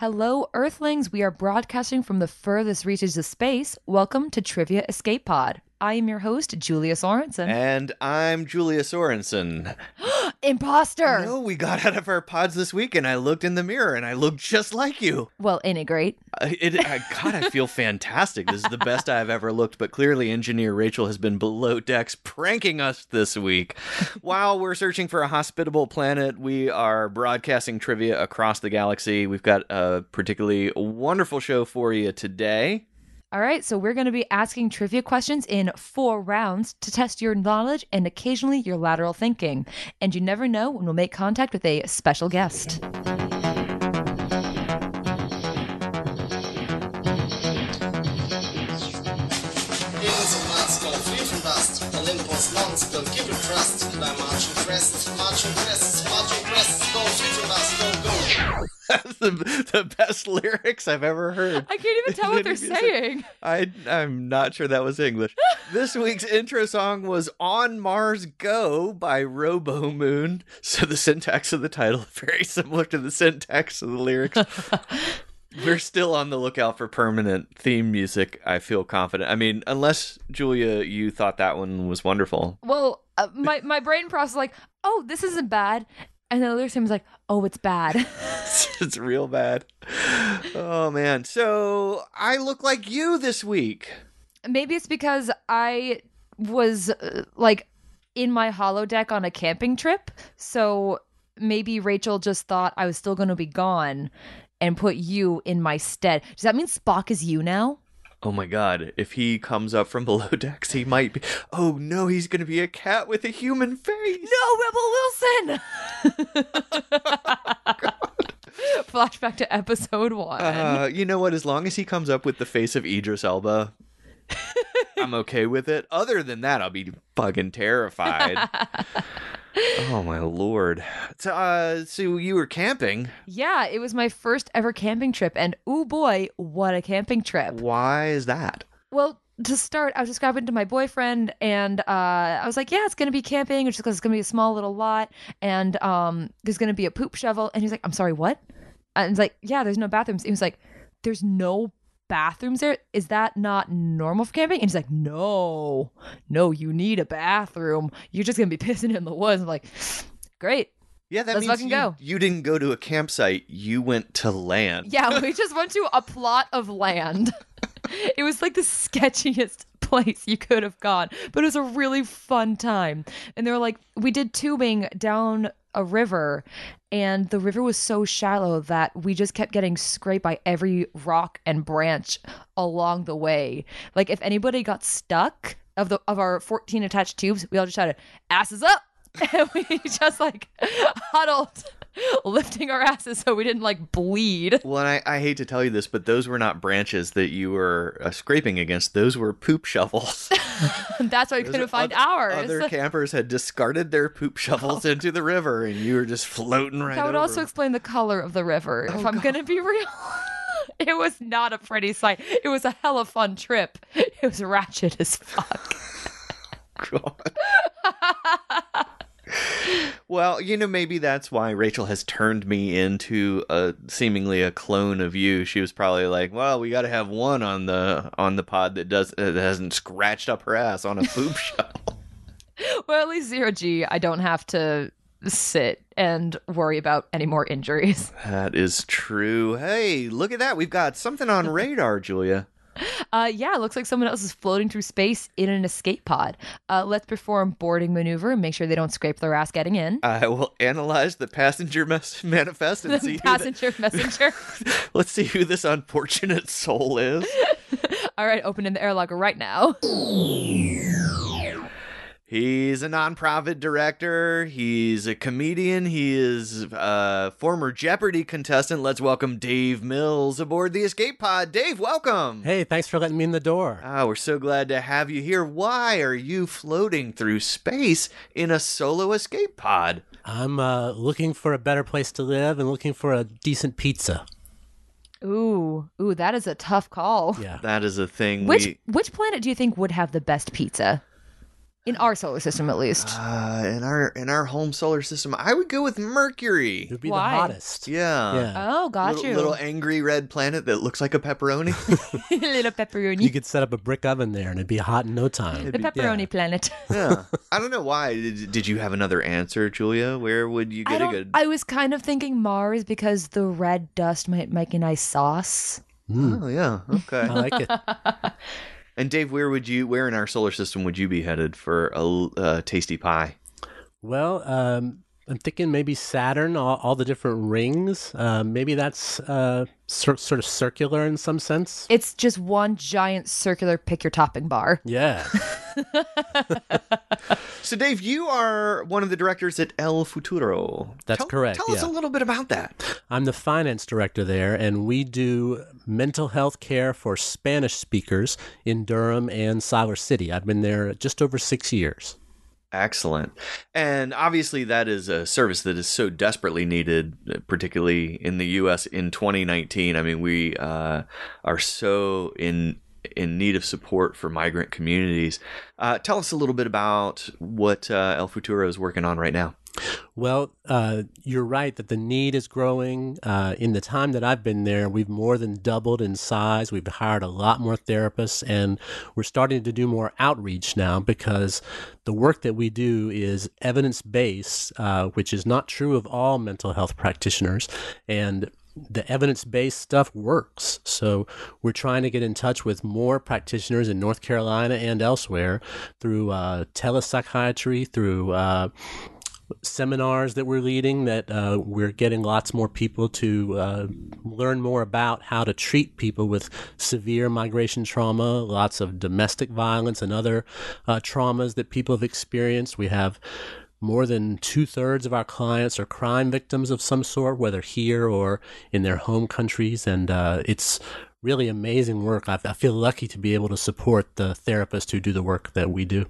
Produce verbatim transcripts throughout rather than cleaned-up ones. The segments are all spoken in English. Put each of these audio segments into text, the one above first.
Hello, Earthlings. We are broadcasting from the furthest reaches of space. Welcome to Trivia Escape Pod. I am your host, Julia Sorensen. And I'm Julia Sorensen. Imposter! No, we got out of our pods this week, and I looked in the mirror, and I looked just like you. Well, ain't it great? Uh, it, I, God, I feel fantastic. This is the best I've ever looked, but clearly engineer Rachel has been below decks pranking us this week. While we're searching for a hospitable planet, we are broadcasting trivia across the galaxy. We've got a A particularly wonderful show for you today. All right, so we're going to be asking trivia questions in four rounds to test your knowledge and occasionally your lateral thinking. And you never know when we'll make contact with a special guest. That's the, the best lyrics I've ever heard. I can't even tell what they're saying. I, I'm not sure that was English. This week's intro song was On Mars Go by Robo Moon. So the syntax of the title is very similar to the syntax of the lyrics. We're still on the lookout for permanent theme music, I feel confident. I mean, unless, Julia, you thought that one was wonderful. Well, uh, my, my brain process is like, oh, this isn't bad. And the other time was like, oh, it's bad. It's real bad. Oh, man. So I look like you this week. Maybe it's because I was uh, like in my holodeck on a camping trip. So maybe Rachel just thought I was still going to be gone and put you in my stead. Does that mean Spock is you now? Oh my God, if he comes up from below decks, he might be... Oh no, he's going to be a cat with a human face! No, Rebel Wilson! God. Flashback to episode one. Uh, you know what, as long as he comes up with the face of Idris Elba, I'm okay with it. Other than that, I'll be fucking terrified. Oh my Lord. So, uh, so you were camping? Yeah, it was my first ever camping trip, and ooh boy, what a camping trip. Why is that? Well, to start, I was describing to my boyfriend, and uh, I was like, yeah, it's going to be camping, just because it's going to be a small little lot, and um, there's going to be a poop shovel. And he's like, I'm sorry, what? And I was like, yeah, there's no bathrooms. He was like, there's no bathrooms there? Is that not normal for camping? And he's like, no, no, you need a bathroom. You're just going to be pissing in the woods. I'm like, great. Yeah, that Let's means fucking you, go. You didn't go to a campsite. You went to land. Yeah, we just went to a plot of land. It was like the sketchiest place you could have gone, but it was a really fun time. And they were like, we did tubing down a river, and the river was so shallow that we just kept getting scraped by every rock and branch along the way. Like, if anybody got stuck of the of our fourteen attached tubes, we all just shouted, asses up, and we just like huddled, lifting our asses so we didn't like bleed. Well, and I, I hate to tell you this, but those were not branches that you were uh, scraping against. Those were poop shovels. That's why we couldn't find other, ours. Other campers had discarded their poop shovels oh. into the river, and you were just floating right over. That would over. also explain the color of the river, oh, if I'm going to be real. It was not a pretty sight. It was a hella fun trip. It was ratchet as fuck. God. Well, you know, maybe that's why Rachel has turned me into a seemingly a clone of you. She was probably like, well, we got to have one on the on the pod that does uh, that hasn't scratched up her ass on a poop shovel. Well, at least zero G, I don't have to sit and worry about any more injuries. That is true. Hey, look at that. We've got something on radar, Julia. Uh, yeah, looks like someone else is floating through space in an escape pod. Uh, let's perform boarding maneuver and make sure they don't scrape their ass getting in. I will analyze the passenger mes- manifest and the see passenger who the... messenger. Let's see who this unfortunate soul is. All right, open in the airlock right now. He's a nonprofit director. He's a comedian. He is a former Jeopardy! Contestant. Let's welcome Dave Mills aboard the Escape Pod. Dave, welcome. Hey, thanks for letting me in the door. Ah, we're so glad to have you here. Why are you floating through space in a solo escape pod? I'm uh, looking for a better place to live and looking for a decent pizza. Ooh, ooh, that is a tough call. Yeah, that is a thing. Which we... which planet do you think would have the best pizza? In our solar system, at least. Uh, in our in our home solar system, I would go with Mercury. It would be Why? the hottest. Yeah. yeah. Oh, got little, you. Little angry red planet that looks like a pepperoni. Little pepperoni. You could set up a brick oven there, and it'd be hot in no time. It'd the be, pepperoni yeah. planet. Yeah. I don't know why. Did, did you have another answer, Julia? Where would you get I a good... I was kind of thinking Mars because the red dust might make a nice sauce. Mm. Oh, yeah. Okay. I like it. And Dave, where would you, where in our solar system would you be headed for a uh, tasty pie? Well, um, I'm thinking maybe Saturn, all, all the different rings. Uh, maybe that's uh, cir- sort of circular in some sense. It's just one giant circular pick your topping bar. Yeah. So, Dave, you are one of the directors at El Futuro. That's tell, correct. Tell yeah. us a little bit about that. I'm the finance director there, and we do mental health care for Spanish speakers in Durham and Siler City. I've been there just over six years. Excellent. And obviously that is a service that is so desperately needed, particularly in the U S in twenty nineteen. I mean, we uh, are so in... in need of support for migrant communities. Uh, tell us a little bit about what uh, El Futuro is working on right now. Well, uh, you're right that the need is growing. Uh, in the time that I've been there, we've more than doubled in size. We've hired a lot more therapists, and we're starting to do more outreach now because the work that we do is evidence-based, uh, which is not true of all mental health practitioners. And the evidence-based stuff works. So we're trying to get in touch with more practitioners in North Carolina and elsewhere through uh, telepsychiatry, through uh, seminars that we're leading, that uh, we're getting lots more people to uh, learn more about how to treat people with severe migration trauma, lots of domestic violence and other uh, traumas that people have experienced. We have more than two-thirds of our clients are crime victims of some sort, whether here or in their home countries. And uh, it's really amazing work. I, I feel lucky to be able to support the therapists who do the work that we do.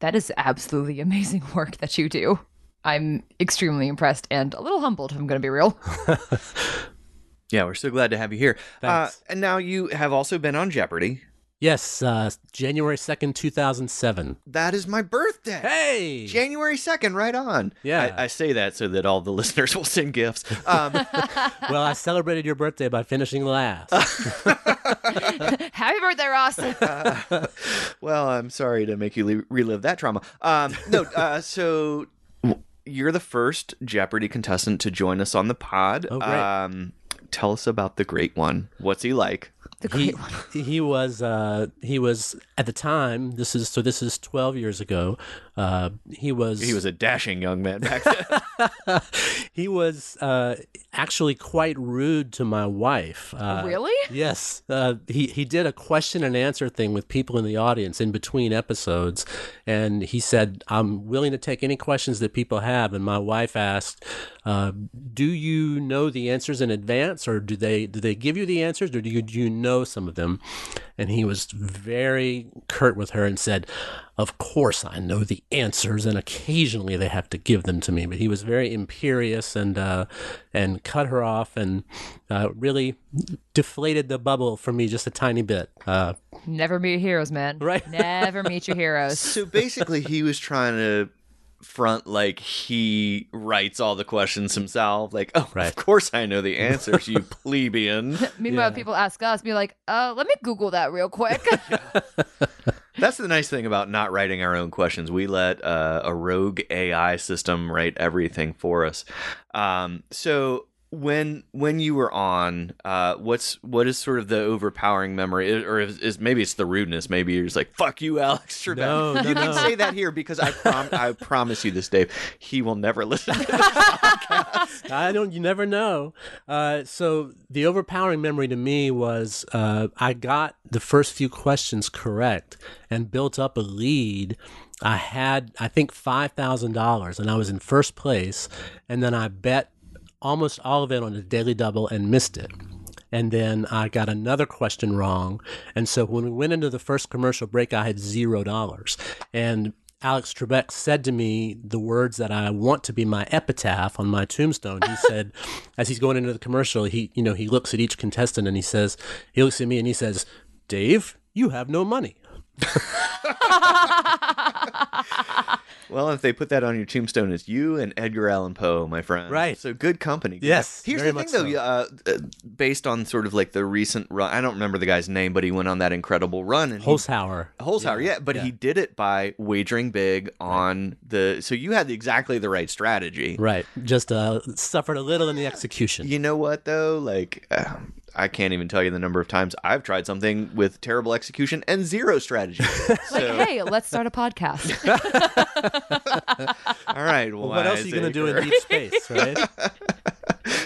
That is absolutely amazing work that you do. I'm extremely impressed and a little humbled, if I'm going to be real. Yeah, we're so glad to have you here. Uh, and now you have also been on Jeopardy! Yes, uh, January second, two thousand seven. That is my birthday. Hey! January second, right on. Yeah. I, I say that so that all the listeners will send gifts. Um, well, I celebrated your birthday by finishing last. Happy birthday, Ross. uh, well, I'm sorry to make you le- relive that trauma. Um, no, uh, so you're the first Jeopardy! Contestant to join us on the pod. Oh, great. Um, tell us about the great one. What's he like? The great he, one. He was, uh, he was at the time, this is, so this is twelve years ago. Uh, he was, he was a dashing young man back then. He was, uh, actually quite rude to my wife. Uh, really? Yes. Uh, he, he did a question and answer thing with people in the audience in between episodes. And he said, I'm willing to take any questions that people have. And my wife asked, uh, do you know the answers in advance, or do they, do they give you the answers, or do you, do you know some of them? And he was very curt with her and said, of course I know the answers, and occasionally they have to give them to me. But he was very imperious and uh, and cut her off, and uh, really deflated the bubble for me just a tiny bit. Uh, never meet your heroes, man. Right? Never meet your heroes. So basically he was trying to front like he writes all the questions himself, like, oh right, of course I know the answers, you plebeian. Meanwhile, yeah, people ask us, be like, uh let me Google that real quick. Yeah. That's the nice thing about not writing our own questions. We let uh, a rogue A I system write everything for us. Um so when when you were on, uh what's what is sort of the overpowering memory, or is, is maybe it's the rudeness, maybe you're just like, fuck you, Alex Trebek. No, no, you no. can say that here, because I prom- I promise you this, Dave, he will never listen to this podcast. I don't you never know. Uh so the overpowering memory to me was uh I got the first few questions correct and built up a lead. I had I think five thousand dollars, and I was in first place, and then I bet almost all of it on a daily double and missed it. And then I got another question wrong. And so when we went into the first commercial break, I had zero dollars. And Alex Trebek said to me the words that I want to be my epitaph on my tombstone. He said, as he's going into the commercial, he, you know, he looks at each contestant and he says, he looks at me and he says, Dave, you have no money. Well, if they put that on your tombstone, it's you and Edgar Allan Poe, my friend. Right. So good company. Yes. Here's the thing, though. So. Uh, based on sort of like the recent run, I don't remember the guy's name, but he went on that incredible run. And Holzhauer. He, Holzhauer, yeah. yeah but yeah. he did it by wagering big on the. So you had exactly the right strategy. Right. Just uh, suffered a little in the execution. You know what, though? Like. Um, I can't even tell you the number of times I've tried something with terrible execution and zero strategy. Like, so. Hey, let's start a podcast. All right. Well, what else are you going to do in deep space, right?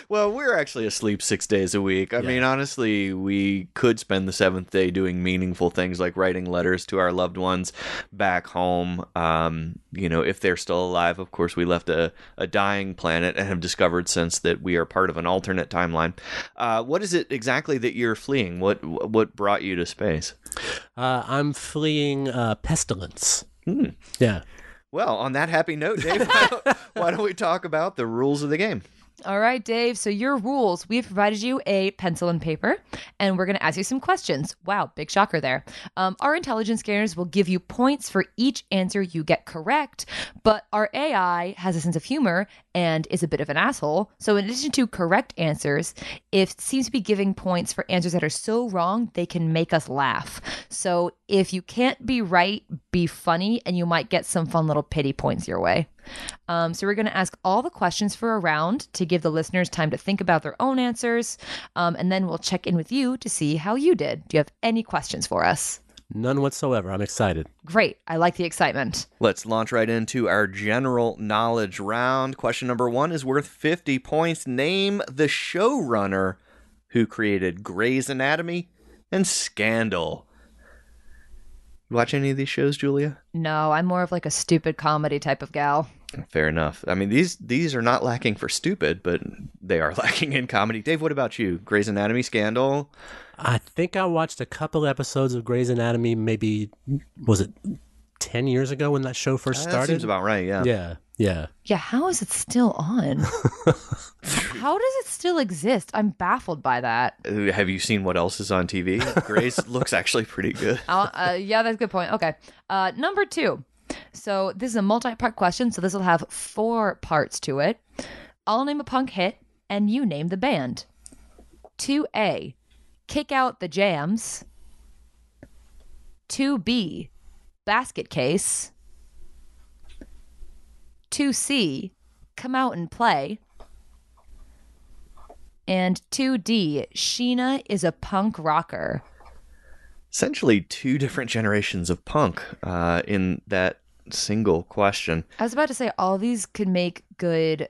Well, we're actually asleep six days a week. I yeah. mean, honestly, we could spend the seventh day doing meaningful things like writing letters to our loved ones back home. Um, you know, if they're still alive, of course, we left a, a dying planet and have discovered since that we are part of an alternate timeline. Uh, what is it exactly that you're fleeing? What what brought you to space? Uh, I'm fleeing uh, pestilence. Hmm. Yeah. Well, on that happy note, Dave, why, don't, why don't we talk about the rules of the game? All right, Dave. So your rules, we've provided you a pencil and paper, and we're going to ask you some questions. Wow, big shocker there. Um, our intelligence scanners will give you points for each answer you get correct, but our A I has a sense of humor and is a bit of an asshole. So in addition to correct answers, it seems to be giving points for answers that are so wrong, they can make us laugh. So if you can't be right, be funny, and you might get some fun little pity points your way. Um, so we're going to ask all the questions for a round to give the listeners time to think about their own answers. Um, and then we'll check in with you to see how you did. Do you have any questions for us? None whatsoever. I'm excited. Great. I like the excitement. Let's launch right into our general knowledge round. Question number one is worth fifty points. Name the showrunner who created Grey's Anatomy and Scandal. Watch any of these shows, Julia? No, I'm more of like a stupid comedy type of gal. Fair enough. I mean, these these are not lacking for stupid, but they are lacking in comedy. Dave, what about you? Grey's Anatomy, Scandal? I think I watched a couple episodes of Grey's Anatomy maybe, was it ten years ago when that show first started? Uh, that seems about right, yeah. Yeah, yeah. Yeah, how is it still on? How does it still exist? I'm baffled by that. Have you seen what else is on T V? Grey's looks actually pretty good. Uh, uh, yeah, that's a good point. Okay. Uh, number two. So this is a multi-part question, so this will have four parts to it. I'll name a punk hit, and you name the band. two A, Kick Out the Jams. two B, Basket Case. two C, Come Out and Play. And two D, Sheena is a punk rocker. Essentially two different generations of punk uh, in that single question. I was about to say, all these could make good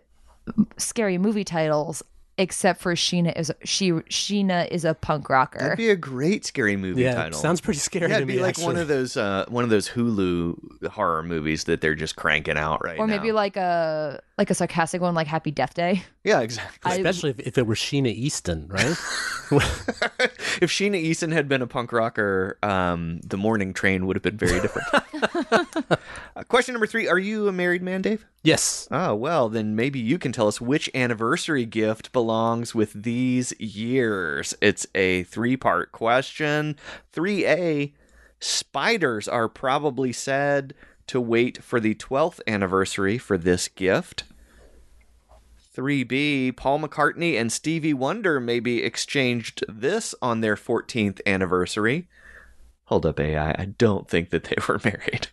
scary movie titles, except for Sheena is she Sheena is a punk rocker. That'd be a great scary movie yeah, title. Sounds pretty scary. Yeah, it'd to be me, like actually. one of those uh, one of those Hulu horror movies that they're just cranking out right now. Or maybe now. like a like a sarcastic one, like Happy Death Day. Yeah, exactly. I, Especially if, if it were Sheena Easton, right? If Sheena Easton had been a punk rocker, um, The Morning Train would have been very different. uh, question number three: are you a married man, Dave? Yes. Oh well, then maybe you can tell us which anniversary gift belongs with these years. It's a three-part question. three A, spiders are probably said to wait for the twelfth anniversary for this gift. three B, Paul McCartney and Stevie Wonder maybe exchanged this on their fourteenth anniversary. Hold up, A I. I don't think that they were married.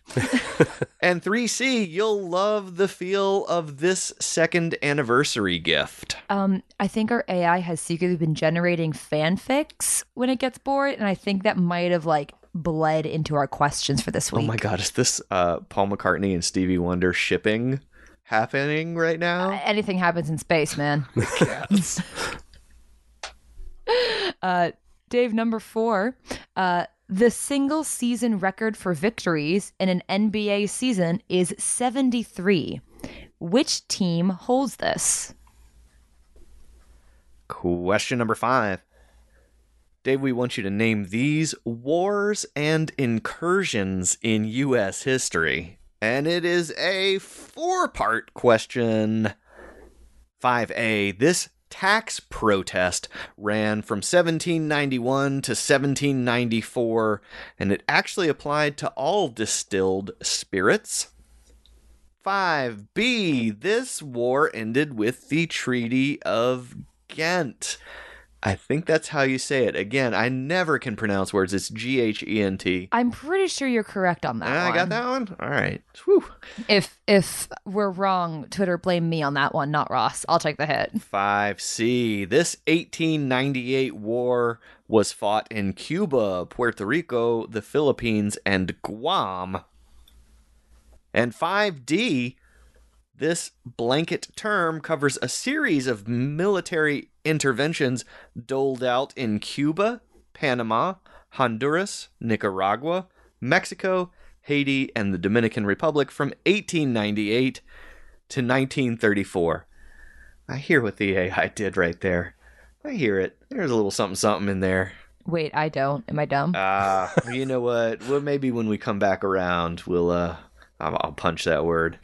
And three C, you'll love the feel of this second anniversary gift. Um, I think our A I has secretly been generating fanfics when it gets bored, and I think that might have like bled into our questions for this week. Oh my God, is this uh, Paul McCartney and Stevie Wonder shipping happening right now? Uh, anything happens in space, man. Cats. uh, Dave, number four. Uh, The single season record for victories in an N B A season is seventy-three. Which team holds this? Question number five. Dave, we want you to name these wars and incursions in U S history. And it is a four-part question. five A, this tax protest ran from seventeen ninety-one to seventeen ninety-four, and it actually applied to all distilled spirits. five B, this war ended with the Treaty of Ghent. I think that's how you say it. Again, I never can pronounce words. It's G H E N T. I'm pretty sure you're correct on that uh, one. I got that one? All right. Whew. If if we're wrong, Twitter blame me on that one, not Ross. I'll take the hit. five C. This eighteen ninety-eight war was fought in Cuba, Puerto Rico, the Philippines, and Guam. And five D. This blanket term covers a series of military interventions doled out in Cuba, Panama, Honduras, Nicaragua, Mexico, Haiti, and the Dominican Republic from eighteen ninety-eight to nineteen thirty-four. I hear what the A I did right there. I hear it. There's a little something something in there. Wait, I don't. Am I dumb? Ah, uh, you know what? Well, maybe when we come back around, we'll... uh. I'll punch that word.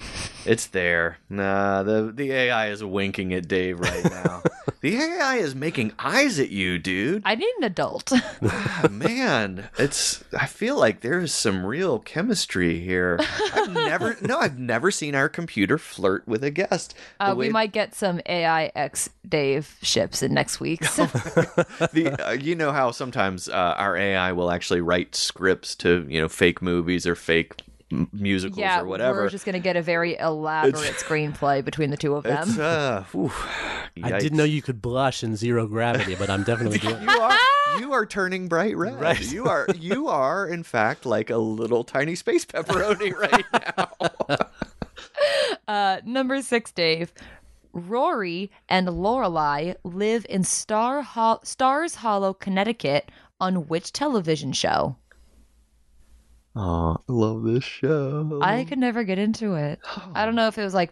It's there. Nah, the, the A I is winking at Dave right now. The A I is making eyes at you, dude. I need an adult. Ah, man, it's. I feel like there is some real chemistry here. I've never. No, I've never seen our computer flirt with a guest. Uh, we might get some A I X Dave ships in next week. So. the uh, you know how sometimes uh, our A I will actually write scripts to you know fake movies or fake. musicals yeah, or whatever. We're just going to get a very elaborate it's, screenplay between the two of them. It's, uh, I didn't know you could blush in zero gravity, but I'm definitely doing it. You are, you are turning bright red. Right. You are, you are, in fact, like a little tiny space pepperoni right now. uh, number six, Dave. Rory and Lorelei live in Star Ho- Stars Hollow, Connecticut on which television show? Oh, I love this show. I could never get into it. Oh. I don't know if it was like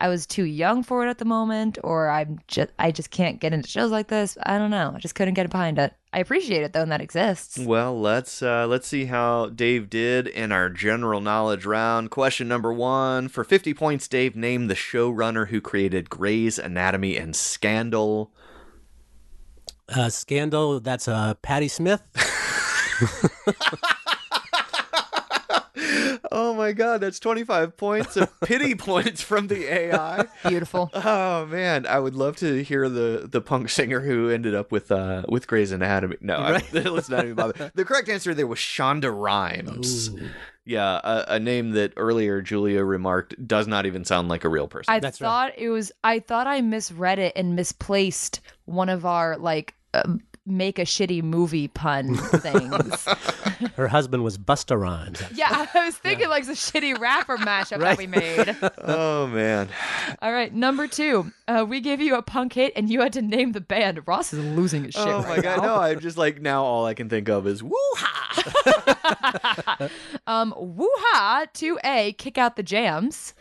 I was too young for it at the moment or I'm just I just can't get into shows like this. I don't know. I just couldn't get behind it. I appreciate it though, and that exists. Well, let's uh, let's see how Dave did in our general knowledge round. Question number one. For fifty points, Dave, name the showrunner who created Grey's Anatomy and Scandal. Uh, Scandal, that's uh, Patty Smith. Oh my God, that's twenty-five points of pity points from the A I. Beautiful. Oh man, I would love to hear the, the punk singer who ended up with uh with Grey's Anatomy. No, right? I, let's not even bother. The correct answer there was Shonda Rhimes. Ooh. Yeah, a, a name that earlier Julia remarked does not even sound like a real person. I that's thought right. it was. I thought I misread it and misplaced one of our like. Um, make a shitty movie pun things. Her husband was Busta Rhymes. Yeah, I was thinking yeah. like the shitty rapper mashup right. that we made. Oh, man. All right, number two. Uh, we gave you a punk hit and you had to name the band. Ross is losing his shit Oh, right my God, now. No, I'm just like, now all I can think of is woo-ha! um, woo-ha, two A, kick out the jams.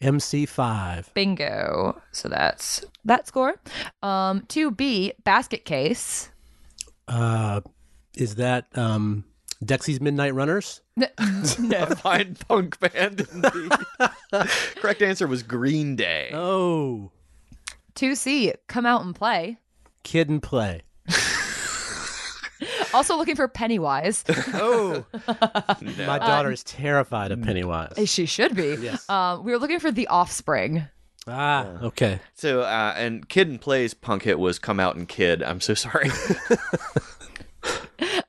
M C five. Bingo. So that's that score. Um, two B, basket case. Uh, is that um, Dexy's Midnight Runners? No. A fine punk band. Correct answer was Green Day. Oh. two C, come out and play. Kid and play. Also looking for Pennywise. Oh. No. My daughter um, is terrified of Pennywise. She should be. Yes. Uh, we were looking for The Offspring. Ah, okay. So, uh, and Kid and Play's punk hit was Come Out and Kid. I'm so sorry.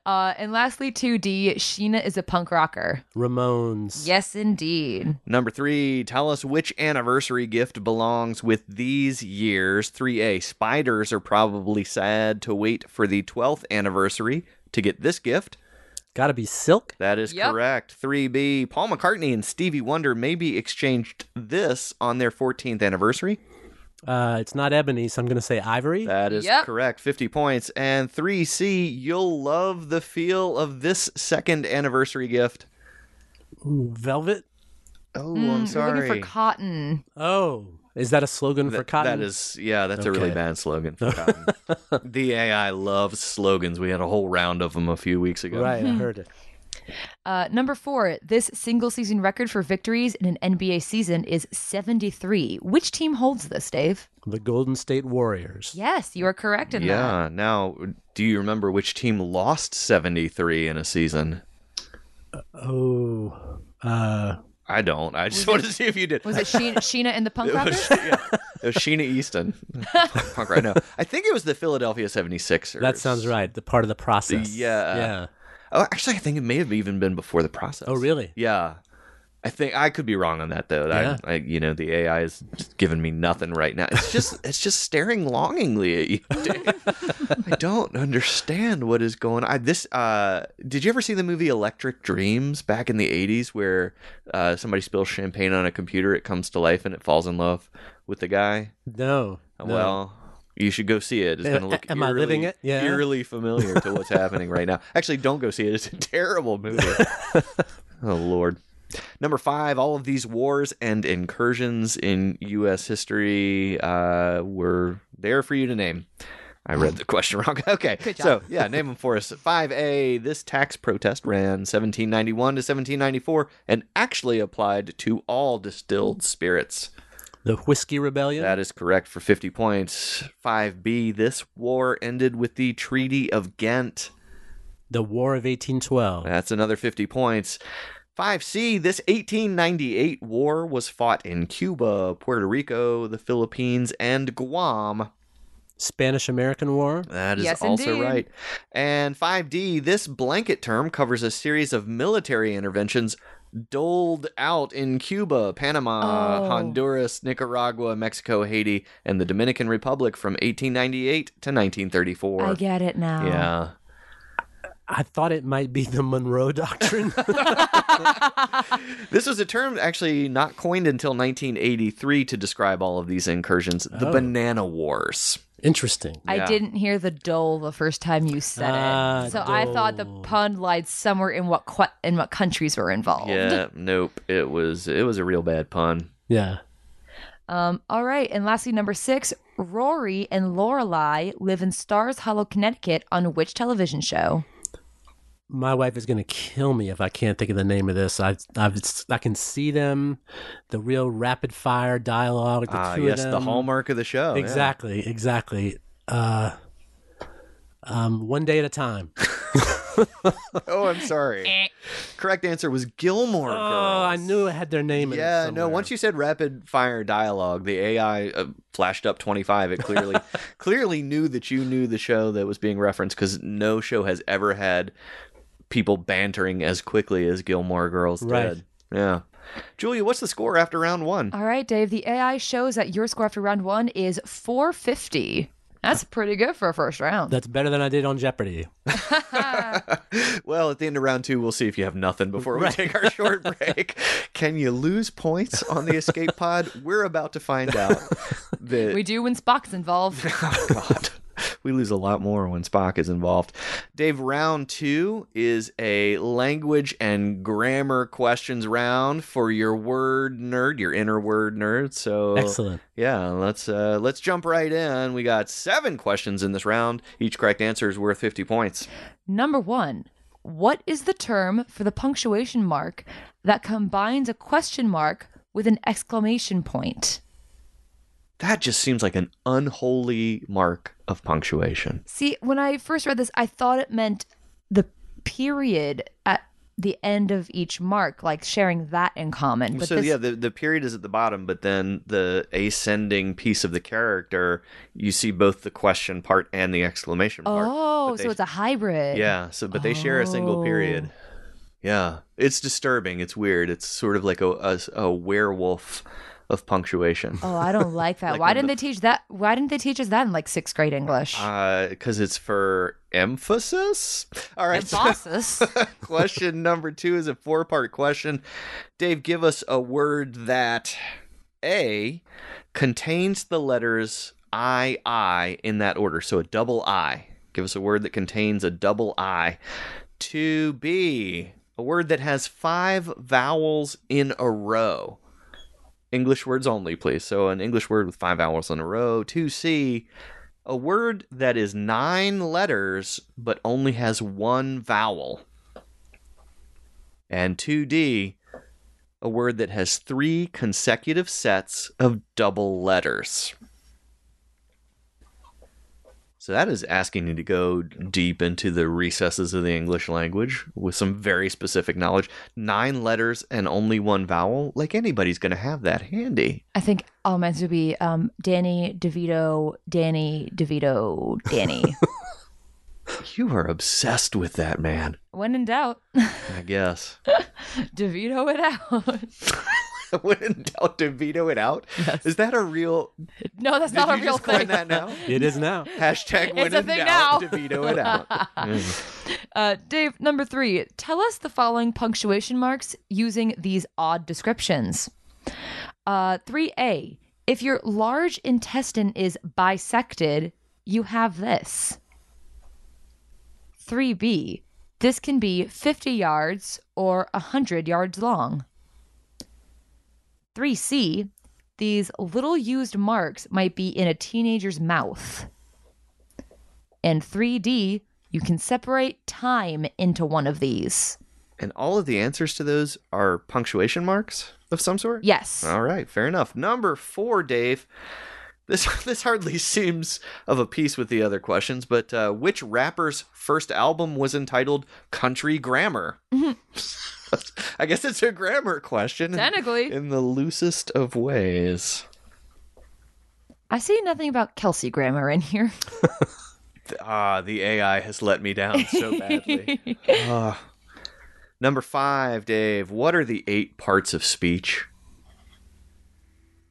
uh, and lastly, two D, Sheena is a punk rocker. Ramones. Yes, indeed. Number three, tell us which anniversary gift belongs with these years. three A, spiders are probably sad to wait for the twelfth anniversary to get this gift. Gotta be silk. That is yep. correct. three B, Paul McCartney and Stevie Wonder maybe exchanged this on their fourteenth anniversary. Uh, it's not ebony, so I'm going to say ivory. That is yep. correct. fifty points. And three C, you'll love the feel of this second anniversary gift. Ooh, velvet? Oh, mm, I'm sorry. We're looking for cotton. Oh. Is that a slogan Th- for cotton? That is, yeah, that's okay. a really bad slogan for cotton. The A I loves slogans. We had a whole round of them a few weeks ago. Right, I heard it. Uh, number four, this single season record for victories in an N B A season is seventy-three. Which team holds this, Dave? The Golden State Warriors. Yes, you are correct in yeah, that. Yeah. Now, do you remember which team lost seventy-three in a season? Uh, oh, uh... I don't. I just wanted to see if you did. Was it Sheena, Sheena and the Punk Rockers? It was, yeah. It was Sheena Easton. Punk right now. I think it was the Philadelphia seventy-sixers. That sounds right. The part of the process. Yeah. Yeah. Oh, actually, I think it may have even been before the process. Oh, really? Yeah. I think I could be wrong on that though. Yeah. I, I, you know, the A I is giving me nothing right now. It's just, it's just staring longingly at you, Dave. I don't understand what is going on. I, this, uh, did you ever see the movie Electric Dreams back in the eighties, where uh, somebody spills champagne on a computer, it comes to life, and it falls in love with the guy? No. Well. No. You should go see it. It's going to look Am eerily, I living it? Yeah. eerily familiar to what's happening right now. Actually, don't go see it. It's a terrible movie. Oh, Lord. Number five, all of these wars and incursions in U S history uh, were there for you to name. I read the question wrong. Okay. So, yeah, name them for us. five A, this tax protest ran seventeen ninety-one to seventeen ninety-four and actually applied to all distilled spirits. The Whiskey Rebellion? That is correct for fifty points. five B, this war ended with the Treaty of Ghent. The War of eighteen twelve. That's another fifty points. five C, this eighteen ninety-eight war was fought in Cuba, Puerto Rico, the Philippines, and Guam. Spanish-American War? That is yes, also indeed. Right. And five D, this blanket term covers a series of military interventions doled out in Cuba, Panama, oh. Honduras, Nicaragua, Mexico, Haiti, and the Dominican Republic from eighteen ninety-eight to nineteen thirty-four. I get it now. Yeah. I thought it might be the Monroe Doctrine. This was a term actually not coined until nineteen eighty-three to describe all of these incursions, oh. the Banana Wars. Interesting. I yeah. didn't hear the dole the first time you said ah, it. So dole. I thought the pun lied somewhere in what qu- in what countries were involved. Yeah, nope. It was it was a real bad pun. Yeah. Um, all right, and lastly, number six, Rory and Lorelei live in Stars Hollow, Connecticut on which television show? My wife is going to kill me if I can't think of the name of this. I I've, I can see them, the real rapid-fire dialogue. The ah, two yes, of them. The hallmark of the show. Exactly, yeah. exactly. Uh, um, one day at a time. Oh, I'm sorry. Correct answer was Gilmore Girls. Oh, I knew it had their name in yeah, it somewhere. No, once you said rapid fire dialogue, the A I uh, flashed up twenty-five. It clearly clearly knew that you knew the show that was being referenced because no show has ever had people bantering as quickly as Gilmore Girls did. Right. Yeah. Julia, what's the score after round one? All right, Dave. The A I shows that your score after round one is four fifty. That's pretty good for a first round. That's better than I did on Jeopardy. Well, at the end of round two, we'll see if you have nothing before we right. take our short break. Can you lose points on the escape pod? We're about to find out. That... We do when Spock's involved. Oh, God. We lose a lot more when Spock is involved. Dave, round two is a language and grammar questions round for your word nerd, your inner word nerd. So excellent. Yeah, let's uh, let's jump right in. We got seven questions in this round. Each correct answer is worth fifty points. Number one, what is the term for the punctuation mark that combines a question mark with an exclamation point? That just seems like an unholy mark of punctuation. See, when I first read this, I thought it meant the period at the end of each mark, like sharing that in common. But so, this... yeah, the, the period is at the bottom, but then the ascending piece of the character, you see both the question part and the exclamation mark. Oh, they... so it's a hybrid. Yeah, so but they oh. share a single period. Yeah, it's disturbing. It's weird. It's sort of like a, a, a werewolf of punctuation. Oh, I don't like that. Like why didn't the... they teach that? Why didn't they teach us that in like sixth grade English? Uh, because it's for emphasis. All right. Emphasis. Question number two is a four-part question. Dave, give us a word that A contains the letters I, I in that order. So a double I. Give us a word that contains a double I. Two B, a word that has five vowels in a row. English words only, please. So an English word with five vowels in a row. two C, a word that is nine letters but only has one vowel. And two D, a word that has three consecutive sets of double letters. So that is asking you to go deep into the recesses of the English language with some very specific knowledge. Nine letters and only one vowel. Like, anybody's going to have that handy. I think all mine's would be um, Danny DeVito, Danny DeVito, Danny. You are obsessed with that, man. When in doubt. I guess. DeVito it out. When in doubt, DeVito it out? Yes. Is that a real... No, that's Did not a real thing. Did you just coin that now? It is now. Hashtag it's when in doubt, now. DeVito it out. Mm. uh, Dave, number three. Tell us the following punctuation marks using these odd descriptions. Uh, three A. If your large intestine is bisected, you have this. three B. This can be fifty yards or one hundred yards long. three C, these little used marks might be in a teenager's mouth. And three D, you can separate time into one of these. And all of the answers to those are punctuation marks of some sort? Yes. All right, fair enough. Number four, Dave. This this hardly seems of a piece with the other questions, but uh, which rapper's first album was entitled Country Grammar? Mm-hmm. I guess it's a grammar question. Technically. In, in the loosest of ways. I see nothing about Kelsey Grammer in here. Ah, the A I has let me down so badly. uh. Number five, Dave. What are the eight parts of speech?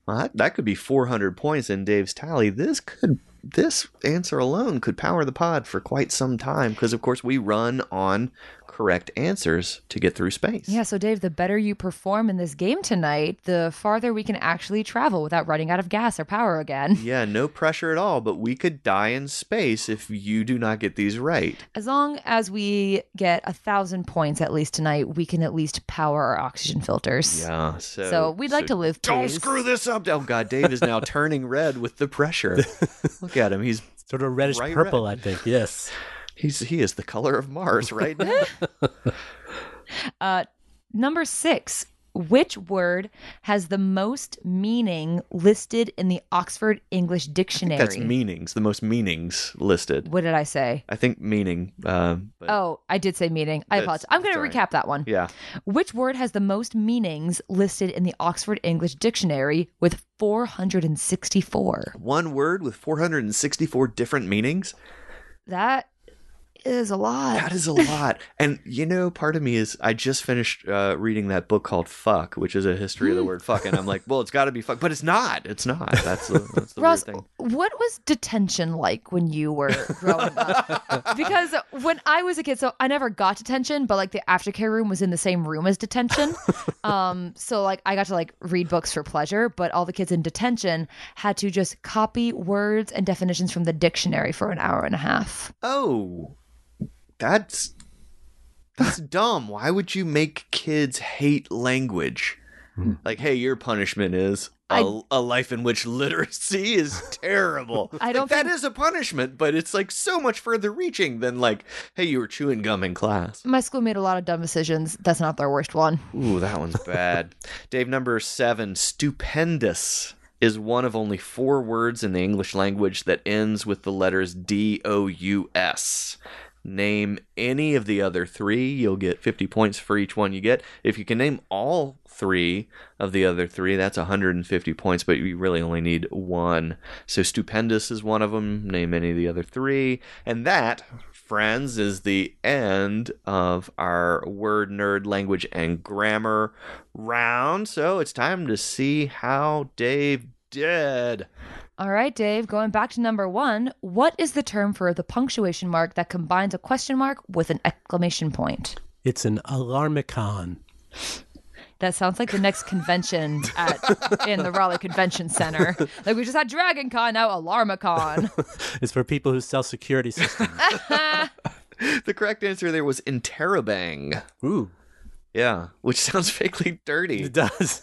Well, that, that could be four hundred points in Dave's tally. This could... This answer alone could power the pod for quite some time because, of course, we run on correct answers to get through space. Yeah, so, Dave, the better you perform in this game tonight, the farther we can actually travel without running out of gas or power again. Yeah, no pressure at all, but we could die in space if you do not get these right. As long as we get a thousand points at least tonight, we can at least power our oxygen filters. Yeah, so... So we'd so like to live, please. Don't screw this up! Oh, God, Dave is now turning red with the pressure. Look at him. He's sort of reddish purple, red. I think. Yes. He's he is the color of Mars right now. uh, number six. Which word has the most meaning listed in the Oxford English Dictionary? I think that's meanings. The most meanings listed. What did I say? I think meaning. Uh, but oh, I did say meaning. I apologize. I'm going to recap right. that one. Yeah. Which word has the most meanings listed in the Oxford English Dictionary with four hundred sixty-four? One word with four hundred sixty-four different meanings? That is a lot. That is a lot. And, you know, part of me is I just finished uh, reading that book called Fuck, which is a history of the word fuck. And I'm like, well, it's got to be fuck. But it's not. It's not. That's the, that's the Ross, weird thing. What was detention like when you were growing up? Because when I was a kid, so I never got detention, but like the aftercare room was in the same room as detention. Um, so like I got to like read books for pleasure, but all the kids in detention had to just copy words and definitions from the dictionary for an hour and a half. Oh. That's that's dumb. Why would you make kids hate language? Like, hey, your punishment is a, I, a life in which literacy is terrible. I don't like, think... That is a punishment, but it's like so much further reaching than like, hey, you were chewing gum in class. My school made a lot of dumb decisions. That's not their worst one. Ooh, that one's bad. Dave, number seven, stupendous is one of only four words in the English language that ends with the letters D O U S. Name any of the other three. You'll get fifty points for each one you get. If you can name all three of the other three, that's one hundred fifty points, but you really only need one. So stupendous is one of them. Name any of the other three. And that, friends, is the end of our Word Nerd Language and Grammar round. So it's time to see how Dave did. All right, Dave, going back to number one, what is the term for the punctuation mark that combines a question mark with an exclamation point? It's an alarmicon. That sounds like the next convention at in the Raleigh Convention Center. Like we just had Dragon Con, now Alarmicon. It's for people who sell security systems. The correct answer there was interrobang. Ooh. Yeah, which sounds fakely dirty. It does.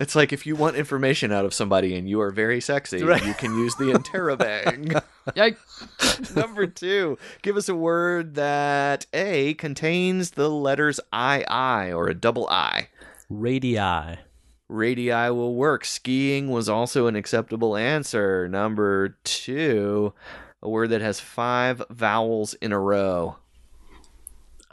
It's like if you want information out of somebody and you are very sexy, right. You can use the interrobang. Yikes. Number two, give us a word that A, contains the letters I I or a double I. Radii. Radii will work. Skiing was also an acceptable answer. Number two, a word that has five vowels in a row.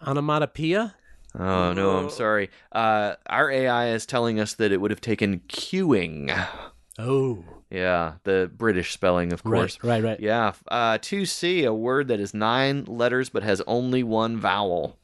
Onomatopoeia? Oh, no, I'm sorry. Uh, our A I is telling us that it would have taken queuing. Oh. Yeah, the British spelling, of course. Right, right, right. Yeah. Uh, two C, a word that is nine letters but has only one vowel.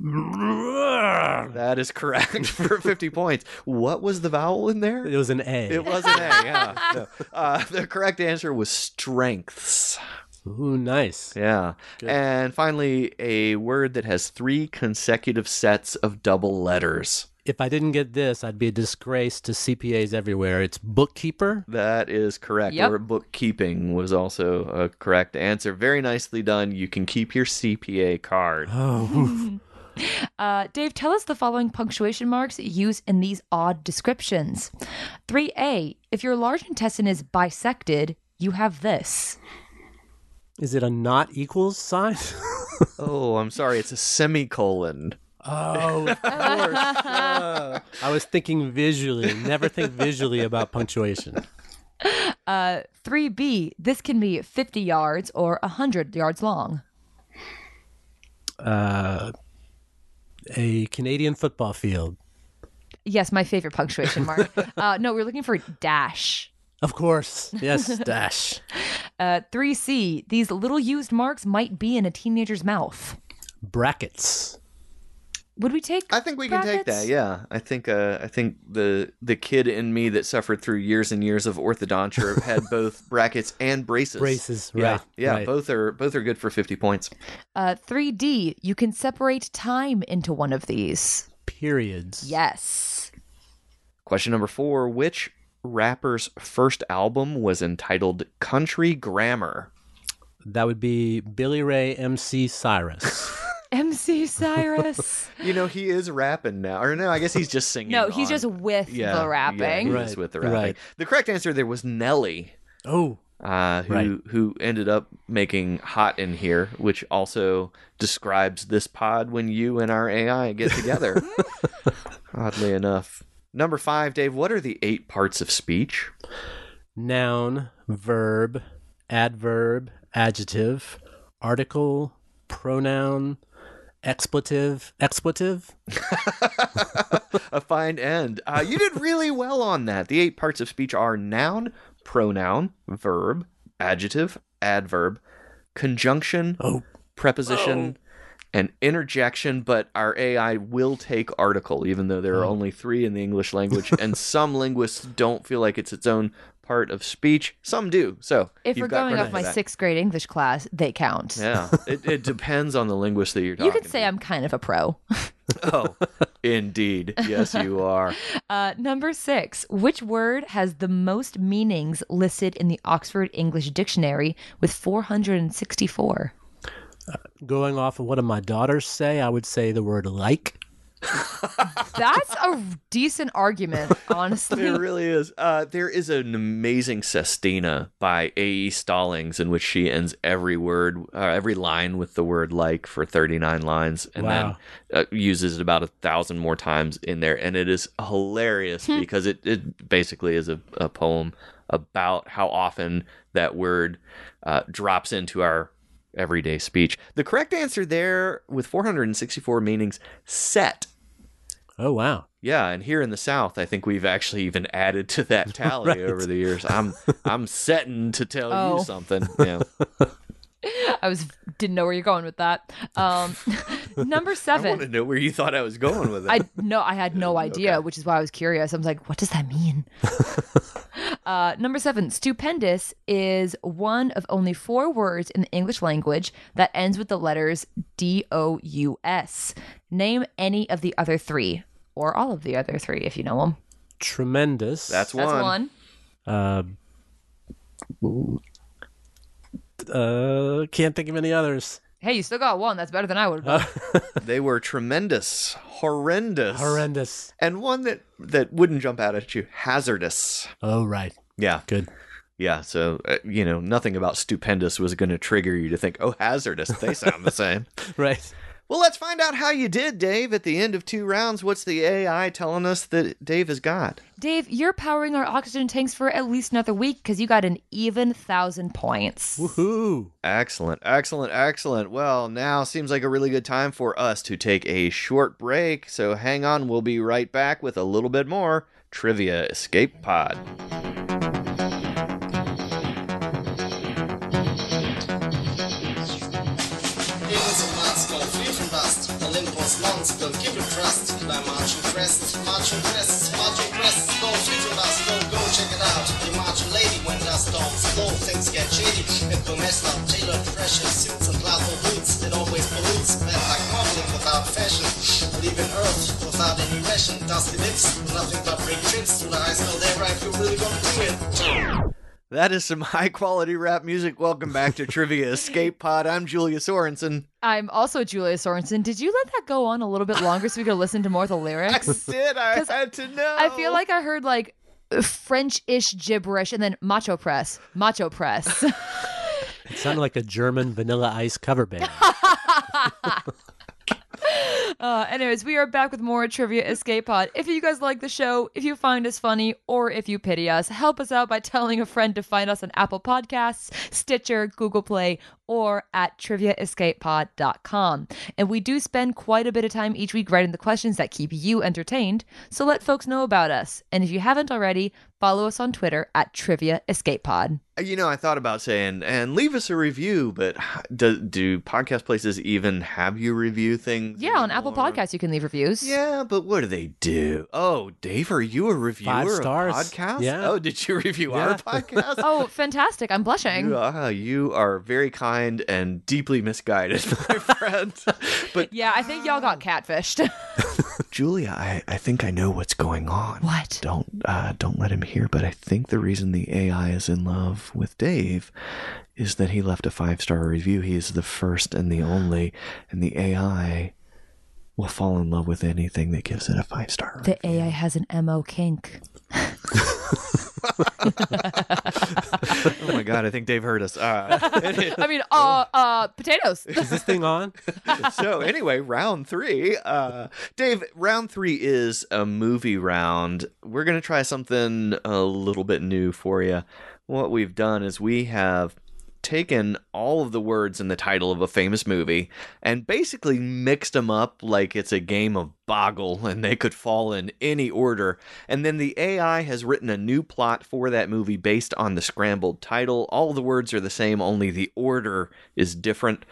That is correct for fifty points. What was the vowel in there? It was an A. It was an A, yeah. No. Uh, the correct answer was strengths. Ooh, nice. Yeah. Good. And finally, a word that has three consecutive sets of double letters. If I didn't get this, I'd be a disgrace to C P As everywhere. It's bookkeeper. That is correct. Yep. Or bookkeeping was also a correct answer. Very nicely done. You can keep your C P A card. Oh. Uh, Dave, tell us the following punctuation marks used in these odd descriptions. three A, if your large intestine is bisected, you have this. Is it a not equals sign? Oh, I'm sorry. It's a semicolon. Oh, of course. uh, I was thinking visually. Never think visually about punctuation. Uh, three B, this can be fifty yards or one hundred yards long. Uh, a Canadian football field. Yes, my favorite punctuation mark. uh, no, we're looking for dash. Of course. Yes, dash. Uh, three C, these little used marks might be in a teenager's mouth. Brackets. Would we take I think we brackets? Can take that, yeah. I think uh, I think the the kid in me that suffered through years and years of orthodonture had both brackets and braces. Braces, right. Yeah, yeah right. both are both are good for fifty points. Uh, three D, you can separate time into one of these. Periods. Yes. Question number four, which rapper's first album was entitled Country Grammar? That would be Billy Ray M C Cyrus. M C Cyrus. You know, he is rapping now. Or no, I guess he's just singing. No, he's on. just with yeah, the rapping. Yeah, he's right. just with the rapping. Right. The correct answer there was Nelly. Oh. Uh, who right. who ended up making Hot in Here, which also describes this pod when you and our A I get together. Oddly enough. Number five, Dave, what are the eight parts of speech? Noun, verb, adverb, adjective, article, pronoun, expletive, expletive. A fine end. Uh, you did really well on that. The eight parts of speech are noun, pronoun, verb, adjective, adverb, conjunction, oh. preposition, oh. and interjection, but our A I will take article, even though there are oh. only three in the English language, and some linguists don't feel like it's its own part of speech. Some do. So if we're going off my sixth grade English class, they count. Yeah. It, it depends on the linguist that you're talking to. You could say to. I'm kind of a pro. Oh, indeed. Yes, you are. Uh, number six, which word has the most meanings listed in the Oxford English Dictionary with four hundred sixty-four? Uh, going off of what do my daughters say, I would say the word like. That's a decent argument, honestly. It really is. Uh, there is an amazing sestina by A E Stallings in which she ends every word, uh, every line with the word like for thirty-nine lines, and wow. then uh, uses it about a thousand more times in there. And it is hilarious because it, it basically is a, a poem about how often that word uh, drops into our everyday speech. The correct answer there with four hundred sixty-four meanings, set. Oh, wow. Yeah, and here in the South, I think we've actually even added to that tally right. over the years. I'm I'm setting to tell oh. you something. Yeah. I was didn't know where you're going with that. Um, number seven. I want to know where you thought I was going with it. I no, I had no idea, okay. which is why I was curious. I was like, what does that mean? Uh, number seven, stupendous is one of only four words in the English language that ends with the letters D O U S. Name any of the other three, or all of the other three, if you know them. Tremendous. That's one. That's one. Uh, uh, can't think of any others. Hey, you still got one. That's better than I would have done. They were tremendous, horrendous. Horrendous. And one that, that wouldn't jump out at you, hazardous. Oh, right. Yeah. Good. Yeah, so, uh, you know, nothing about stupendous was going to trigger you to think, oh, hazardous, they sound the same. Right. Well, let's find out how you did, Dave. At the end of two rounds, what's the A I telling us that Dave has got? Dave, you're powering our oxygen tanks for at least another week because you got an even thousand points. Woohoo! Excellent, excellent, excellent. Well, now seems like a really good time for us to take a short break. So hang on, we'll be right back with a little bit more Trivia Escape Pod. Things get shady, it will mess up tailored pressure suits and platform boots. It always pollutes, men like modeling without fashion, leaving earth without any ration. Dusty lips, nothing but big trips to the high school day, right? You're really gonna do it. That is some high quality rap music. Welcome back to Trivia Escape Pod. I'm Julia Sorensen. I'm also Julia Sorensen. Did you let that go on a little bit longer so we could listen to more of the lyrics? I did, I had to know. I feel like I heard like French-ish gibberish, and then macho press, macho press. It sounded like a German Vanilla Ice cover band. uh, anyways, we are back with more Trivia Escape Pod. If you guys like the show, if you find us funny, or if you pity us, help us out by telling a friend to find us on Apple Podcasts, Stitcher, Google Play, or at trivia escape pod dot com. And we do spend quite a bit of time each week writing the questions that keep you entertained, so let folks know about us. And if you haven't already, follow us on Twitter at Trivia Escape Pod. You know, I thought about saying, and leave us a review, but do, do podcast places even have you review things? Yeah, anymore? On Apple Podcasts you can leave reviews. Yeah, but what do they do? Oh, Dave, are you a reviewer Five stars. Of podcasts? Yeah. Oh, did you review yeah. our podcast? Oh, fantastic. I'm blushing. You are, you are very kind. And deeply misguided, my friend. But yeah, I think y'all got catfished. Julia, I, I think I know what's going on. What? Don't uh, don't let him hear, but I think the reason the A I is in love with Dave is that he left a five-star review. He is the first and the only, and the A I will fall in love with anything that gives it a five-star review. The A I has an M O kink. Oh my god, I think Dave heard us. Uh, I mean, uh, uh, potatoes. Is this thing on? So anyway, round three. Uh, Dave, round three is a movie round. We're going to try something a little bit new for you. What we've done is we have taken all of the words in the title of a famous movie and basically mixed them up like it's a game of Boggle and they could fall in any order. And then the A I has written a new plot for that movie based on the scrambled title. All the words are the same, only the order is different.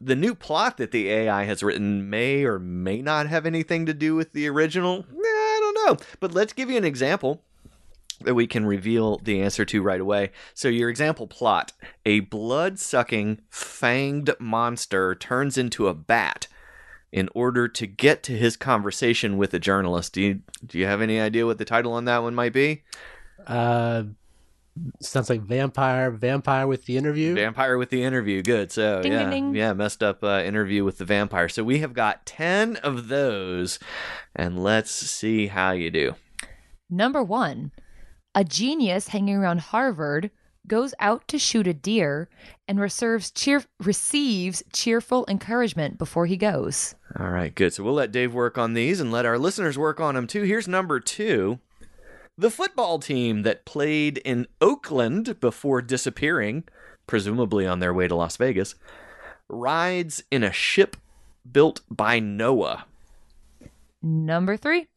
The new plot that the A I has written may or may not have anything to do with the original. I don't know. But let's give you an example that we can reveal the answer to right away. So your example plot, a blood-sucking, fanged monster turns into a bat in order to get to his conversation with a journalist. Do you, do you have any idea what the title on that one might be? Uh, sounds like Vampire, Vampire with the Interview. Vampire with the Interview, good. So ding, yeah, ding, ding. yeah, messed up uh, interview with the vampire. So we have got ten of those, and let's see how you do. Number one. A genius hanging around Harvard goes out to shoot a deer and receives, cheer- receives cheerful encouragement before he goes. All right, good. So we'll let Dave work on these and let our listeners work on them, too. Here's number two. The football team that played in Oakland before disappearing, presumably on their way to Las Vegas, rides in a ship built by Noah. Number three.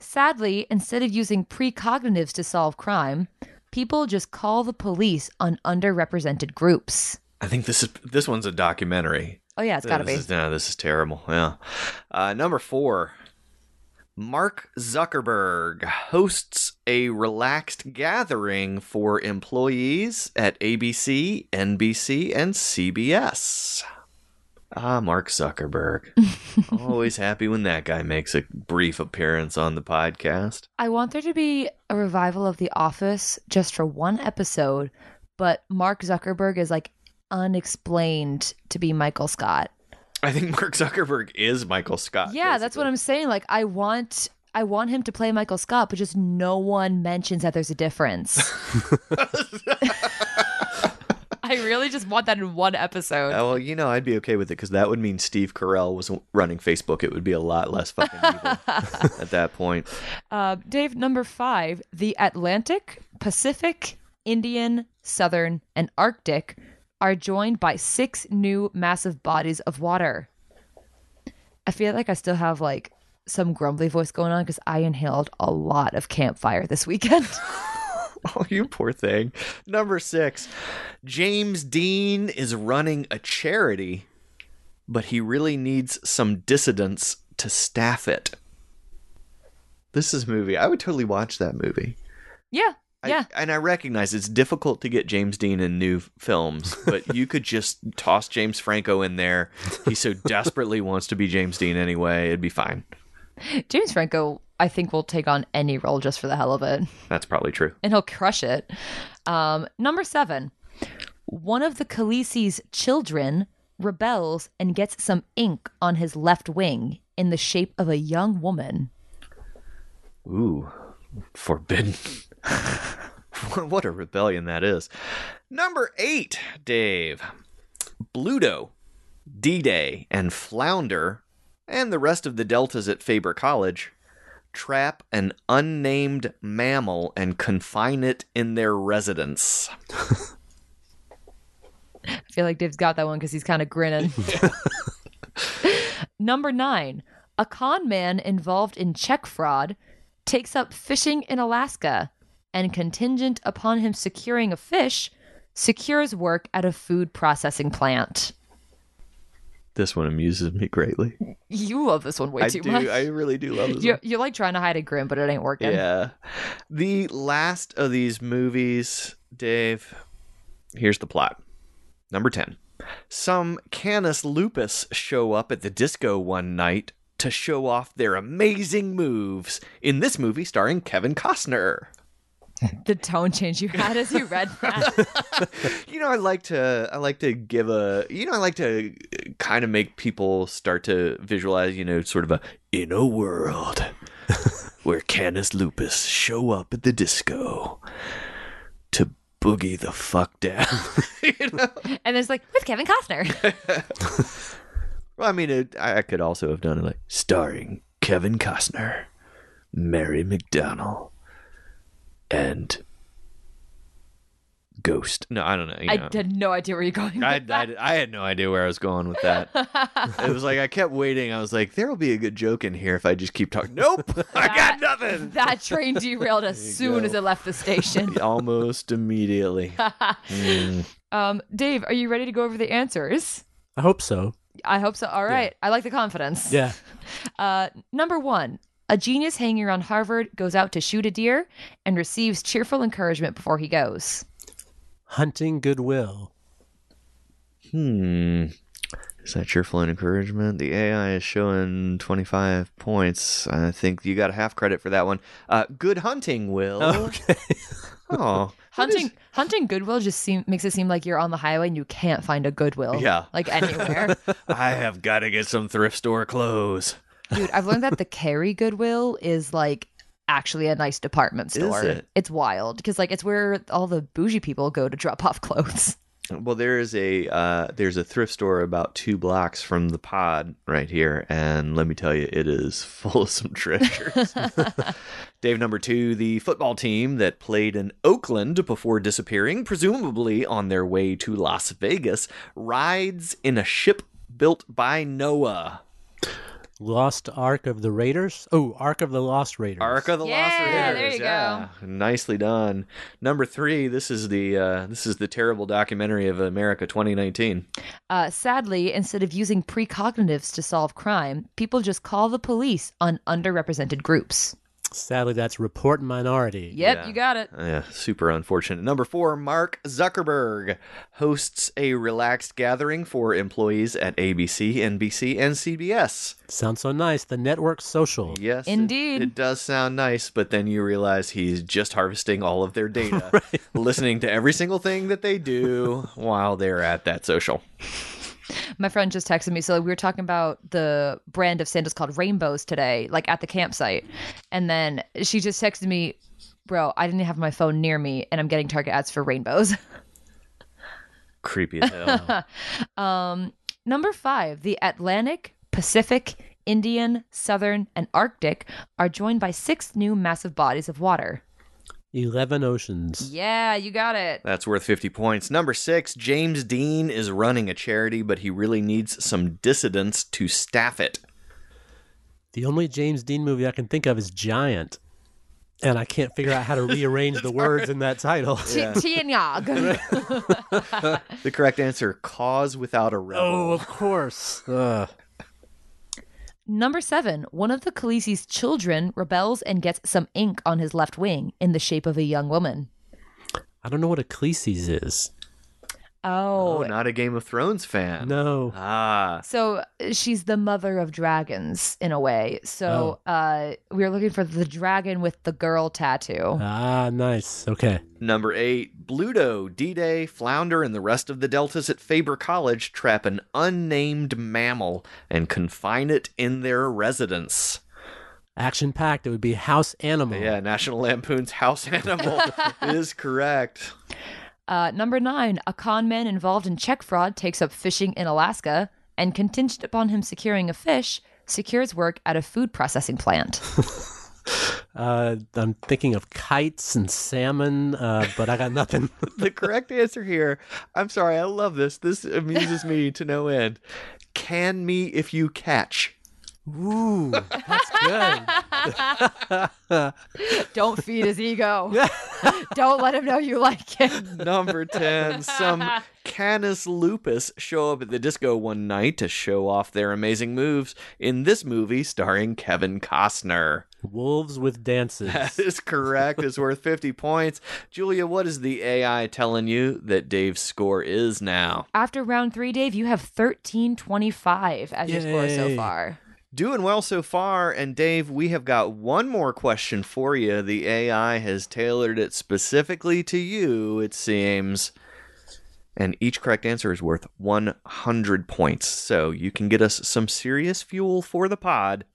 Sadly, instead of using precognitives to solve crime, people just call the police on underrepresented groups. I think this is this one's a documentary. Oh, yeah, it's got to be. Is, no, this is terrible. Yeah. Uh, number four, Mark Zuckerberg hosts a relaxed gathering for employees at A B C, N B C, and C B S. Ah, Mark Zuckerberg. Always happy when that guy makes a brief appearance on the podcast. I want there to be a revival of The Office just for one episode, but Mark Zuckerberg is like unexplained to be Michael Scott. I think Mark Zuckerberg is Michael Scott. Yeah, basically. That's what I'm saying. Like, I want I want him to play Michael Scott, but just no one mentions that there's a difference. I really just want that in one episode. Uh, well, you know, I'd be okay with it because that would mean Steve Carell was running Facebook. It would be a lot less fucking evil at that point. Uh, Dave, number five, the Atlantic, Pacific, Indian, Southern, and Arctic are joined by six new massive bodies of water. I feel like I still have like some grumbly voice going on because I inhaled a lot of campfire this weekend. Oh, you poor thing. Number six, James Dean is running a charity, but he really needs some dissidents to staff it. This is a movie. I would totally watch that movie. Yeah. I, yeah. And I recognize it's difficult to get James Dean in new films, but you could just toss James Franco in there. He so desperately wants to be James Dean anyway. It'd be fine. James Franco, I think, will take on any role just for the hell of it. That's probably true. And he'll crush it. Um, number seven. One of the Khaleesi's children rebels and gets some ink on his left wing in the shape of a young woman. Ooh. Forbidden. What a rebellion that is. Number eight, Dave. Bluto, D-Day, and Flounder, and the rest of the deltas at Faber College, trap an unnamed mammal and confine it in their residence. I feel like Dave's got that one because he's kind of grinning. Number nine, a con man involved in check fraud takes up fishing in Alaska, and contingent upon him securing a fish, secures work at a food processing plant. This one amuses me greatly. You love this one way I too do, much. I really do love this you're, one. You're like trying to hide a grin, but it ain't working. Yeah. The last of these movies, Dave, here's the plot. Number ten. Some Canis Lupus show up at the disco one night to show off their amazing moves in this movie starring Kevin Costner. The tone change you had as you read that. You know, I like to, I like to give a, you know, I like to kind of make people start to visualize, you know, sort of a, in a world where Canis Lupus show up at the disco to boogie the fuck down. You know? And there's like, with Kevin Costner. Well, I mean, it, I could also have done it like, starring Kevin Costner, Mary McDonnell, and Ghost. No, I don't know. You I know. had no idea where you're going with I, that. I, I had no idea where I was going with that. It was like I kept waiting. I was like, there will be a good joke in here if I just keep talking. Nope, that, I got nothing. That train derailed as soon go. as it left the station. Almost immediately. mm. um, Dave, are you ready to go over the answers? I hope so. I hope so. All right. Yeah. I like the confidence. Yeah. Uh, number one. A genius hanging around Harvard goes out to shoot a deer and receives cheerful encouragement before he goes. Hunting goodwill. Hmm. Is that cheerful encouragement? The A I is showing twenty-five points. I think you got a half credit for that one. Uh, good hunting, Will. Okay. Oh. Hunting is... hunting goodwill just seem, makes it seem like you're on the highway and you can't find a Goodwill. Yeah. Like anywhere. I have got to get some thrift store clothes. Dude, I've learned that the Cary Goodwill is like actually a nice department store. Is it? It's wild because like it's where all the bougie people go to drop off clothes. Well, there is a uh, there's a thrift store about two blocks from the pod right here, and let me tell you, it is full of some treasures. Dave, number two, the football team that played in Oakland before disappearing, presumably on their way to Las Vegas, rides in a ship built by Noah. Lost Ark of the Raiders? Oh, Ark of the Lost Raiders. Ark of the yeah, Lost Raiders. Yeah, there you yeah. go. Nicely done. Number three, this is the uh, this is the terrible documentary of America twenty nineteen. Uh, sadly, instead of using precognitives to solve crime, people just call the police on underrepresented groups. Sadly, that's Report Minority. Yep, yeah. You got it. Yeah, super unfortunate. Number four, Mark Zuckerberg hosts a relaxed gathering for employees at A B C, N B C, and C B S. Sounds so nice. The network social. Yes. Indeed. It, it does sound nice, but then you realize he's just harvesting all of their data, right. Listening to every single thing that they do while they're at that social. My friend just texted me. So we were talking about the brand of sandals called Rainbows today, like at the campsite. And then she just texted me, bro, I didn't have my phone near me and I'm getting Target ads for Rainbows. Creepy as hell. um, number five, the Atlantic, Pacific, Indian, Southern, and Arctic are joined by six new massive bodies of water. eleven oceans. Yeah, you got it. That's worth fifty points. Number six, James Dean is running a charity, but he really needs some dissidents to staff it. The only James Dean movie I can think of is Giant. And I can't figure out how to rearrange the words hard. In that title. Yeah. Chinyag. The correct answer, Cause Without a Rebel. Oh, of course. Ugh. Number seven, one of the Khaleesi's children rebels and gets some ink on his left wing in the shape of a young woman. I don't know what a Khaleesi's is. Oh. Oh, not a Game of Thrones fan. No. Ah. So she's the mother of dragons in a way. So oh. uh, we were looking for the dragon with the girl tattoo. Ah, nice. Okay. Number eight, Bluto, D-Day, Flounder, and the rest of the Deltas at Faber College trap an unnamed mammal and confine it in their residence. Action-packed. It would be House Animal. Yeah, National Lampoon's House Animal is correct. Uh, number nine, a con man involved in check fraud takes up fishing in Alaska and, contingent upon him securing a fish, secures work at a food processing plant. uh, I'm thinking of kites and salmon, uh, but I got nothing. The correct answer here, I'm sorry, I love this. This amuses me to no end. Can me if you catch. Ooh, that's good. Don't feed his ego. Don't let him know you like him. Number ten, some Canis Lupus show up at the disco one night to show off their amazing moves in this movie starring Kevin Costner. Wolves with Dances. That is correct. It's worth fifty points. Julia, what is the A I telling you that Dave's score is now? After round three, Dave, you have thirteen twenty-five as your score so far. Doing well so far, and Dave, we have got one more question for you. The A I has tailored it specifically to you, it seems. And each correct answer is worth one hundred points. So you can get us some serious fuel for the pod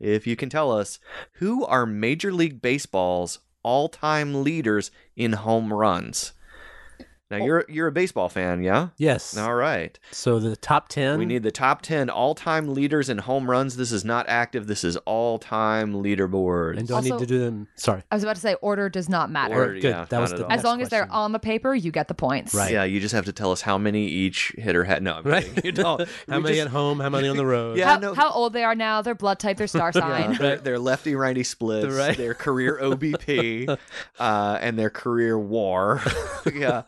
if you can tell us who are Major League Baseball's all-time leaders in home runs. Now, you're you're a baseball fan, yeah? Yes. All right. So the top ten? We need the top ten all-time leaders in home runs. This is not active. This is all-time leaderboards. And do also, I need to do them? Sorry. I was about to say order does not matter. Order, good. Yeah, that was the as long question. As they're on the paper, you get the points. Right. Yeah, you just have to tell us how many each hitter had. No, I'm right? You don't. How many just... at home, how many on the road. Yeah, how, no. How old they are now, their blood type, their star sign. Yeah, their, their lefty-righty splits, right. Their career O B P, uh, and their career war. Yeah.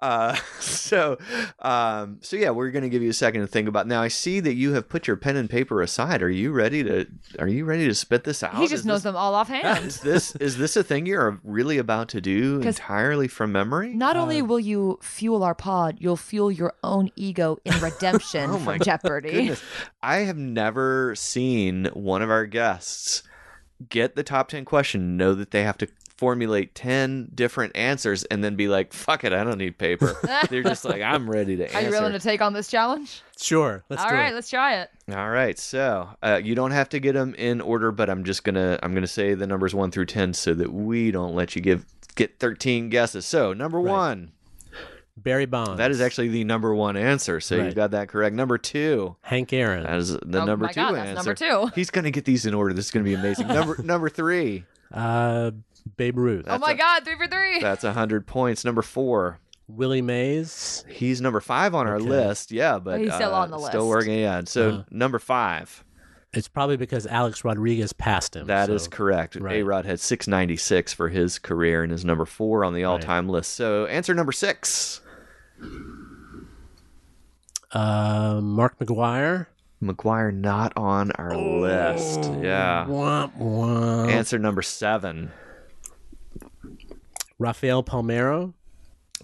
Uh, so, um, so yeah, we're going to give you a second to think about. Now, I see that you have put your pen and paper aside. Are you ready to? Are you ready to spit this out? He just is knows this, them all offhand. Is this is this a thing you're really about to do entirely from memory? Not uh, only will you fuel our pod, you'll fuel your own ego in redemption oh from my Jeopardy. Goodness. I have never seen one of our guests get the top ten question. Know that they have to formulate ten different answers and then be like, fuck it, I don't need paper. They're just like, I'm ready to answer. Are you willing to take on this challenge? Sure. Let's All do right, it. All right, let's try it. All right. So uh, you don't have to get them in order, but I'm just going to I'm gonna say the numbers one through ten so that we don't let you give get thirteen guesses. So number right. one. Barry Bonds. That is actually the number one answer, so right. you got that correct. Number two. Hank Aaron. That is the oh, number my two God, answer. That's number two. He's going to get these in order. This is going to be amazing. number Number three. Uh... Babe Ruth. That's oh my a, God, three for three. That's one hundred points. Number four. Willie Mays. He's number five on our okay. list. Yeah, but he's still uh, on the list. Still working. Yeah. So uh, number five. It's probably because Alex Rodriguez passed him. That so. Is correct. Right. A-Rod had six ninety-six for his career and is number four on the all-time right. list. So answer number six. Uh, Mark McGwire. McGwire not on our oh, list. Yeah. Womp, womp. Answer number seven. Rafael Palmeiro,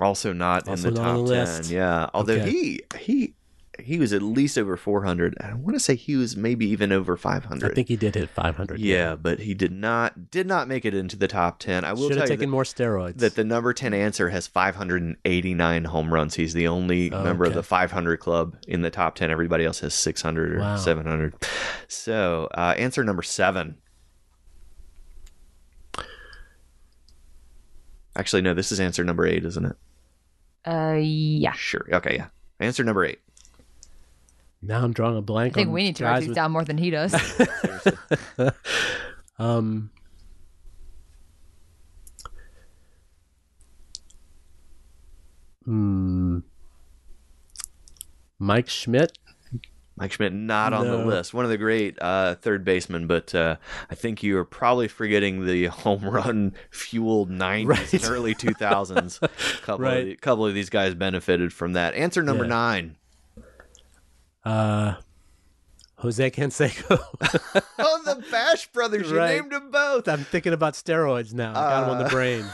also not also in the top ten. Yeah, although okay. he he he was at least over four hundred. I want to say he was maybe even over five hundred. I think he did hit five hundred. Yeah, yeah. But he did not did not make it into the top ten. I will Should tell have taken you that, more steroids. That the number ten answer has five hundred eighty-nine home runs. He's the only oh, member okay. of the five hundred club in the top ten. Everybody else has six hundred or wow. seven hundred. So uh, answer number seven. Actually, no, this is answer number eight, isn't it? Uh, yeah. Sure. Okay, yeah. Answer number eight. Now I'm drawing a blank. I think on we need to write these with... down more than he does. um, mm, Mike Schmidt. Mike Schmidt, not no. on the list. One of the great uh, third basemen, but uh, I think you are probably forgetting the home run fueled nineties right. and early two thousands. A couple, right. of the, couple of these guys benefited from that. Answer number yeah. nine. Uh, Jose Canseco. Oh, the Bash Brothers. You right. named them both. I'm thinking about steroids now. I got uh... them on the brain.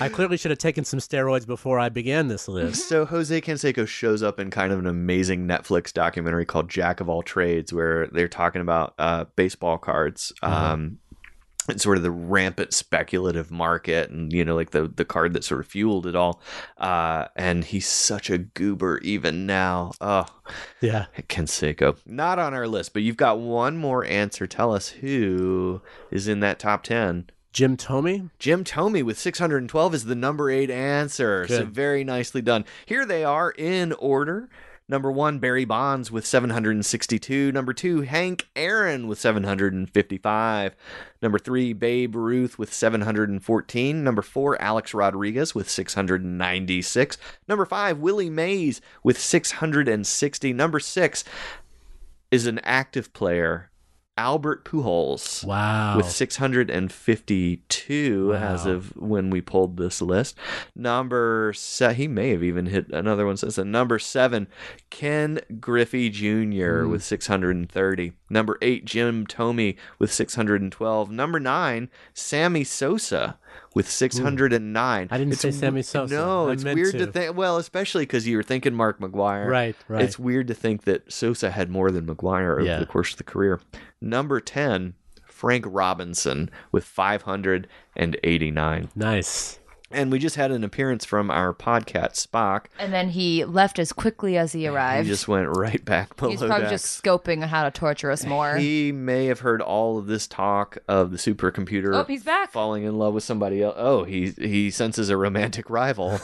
I clearly should have taken some steroids before I began this list. So Jose Canseco shows up in kind of an amazing Netflix documentary called Jack of All Trades, where they're talking about uh, baseball cards. Uh-huh. Um It's sort of the rampant speculative market and, you know, like the, the card that sort of fueled it all. Uh, and he's such a goober even now. Oh, yeah. Canseco. Not on our list, but you've got one more answer. Tell us who is in that top ten. Jim Thome? Jim Thome with six hundred twelve is the number eight answer. Good. So very nicely done. Here they are in order. Number one, Barry Bonds with seven hundred sixty-two. Number two, Hank Aaron with seven hundred fifty-five. Number three, Babe Ruth with seven hundred fourteen. Number four, Alex Rodriguez with six hundred ninety-six. Number five, Willie Mays with six hundred sixty. Number six is an active player, Albert Pujols. Wow. With six hundred fifty-two wow. as of when we pulled this list. Number se- he may have even hit another one since then. Number seven, Ken Griffey Junior Mm. with six hundred thirty. Number eight, Jim Thome with six hundred twelve. Number nine, Sammy Sosa with six hundred nine. Ooh. I didn't it's, say Sammy Sosa. No, I it's weird to, to think. Well, especially because you were thinking Mark McGwire. Right, right. It's weird to think that Sosa had more than McGwire over yeah. the course of the career. Number ten, Frank Robinson with five hundred eighty-nine. Nice. And we just had an appearance from our podcat, Spock. And then he left as quickly as he arrived. He just went right back below deck. He's probably just scoping on how to torture us more. He may have heard all of this talk of the supercomputer oh, he's back. falling in love with somebody else. Oh, he he senses a romantic rival.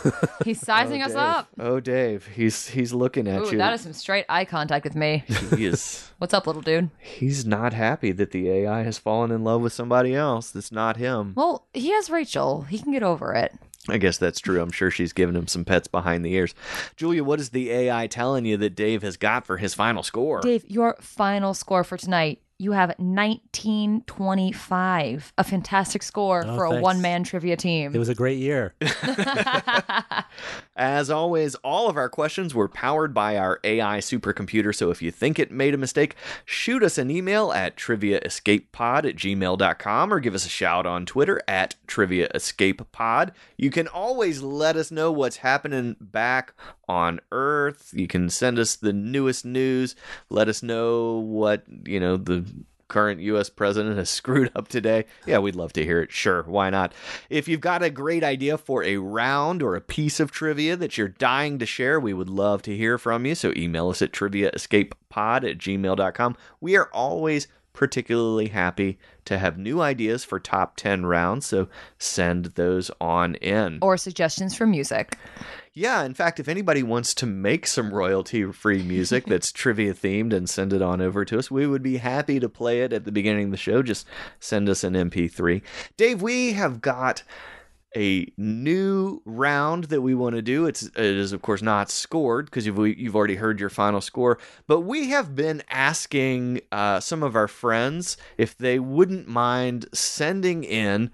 He's sizing oh, us Dave. up. Oh, Dave, he's he's looking at Ooh, you. That is some straight eye contact with me. He is. What's up, little dude? He's not happy that the A I has fallen in love with somebody else that's not him. Well, he has Rachel. He can get over it. I guess that's true. I'm sure she's giving him some pets behind the ears. Julia, what is the A I telling you that Dave has got for his final score? Dave, your final score for tonight, you have nineteen twenty-five, a fantastic score oh, for thanks. a one-man trivia team. It was a great year. As always, all of our questions were powered by our A I supercomputer, so if you think it made a mistake, shoot us an email at triviaescapepod at gmail dot com or give us a shout on Twitter at triviaescapepod. You can always let us know what's happening back on Earth. You can send us the newest news. Let us know what, you know, the current U S president has screwed up today. Yeah, we'd love to hear it. Sure, why not? If you've got a great idea for a round or a piece of trivia that you're dying to share, we would love to hear from you. So email us at triviaescapepod at gmail dot com. We are always particularly happy to have new ideas for top ten rounds, so send those on in. Or suggestions for music. Yeah, in fact, if anybody wants to make some royalty-free music that's trivia-themed and send it on over to us, we would be happy to play it at the beginning of the show. Just send us an M P three. Dave, we have got a new round that we want to do. It's, it is, of course, not scored because you've, you've already heard your final score. But we have been asking uh, some of our friends if they wouldn't mind sending in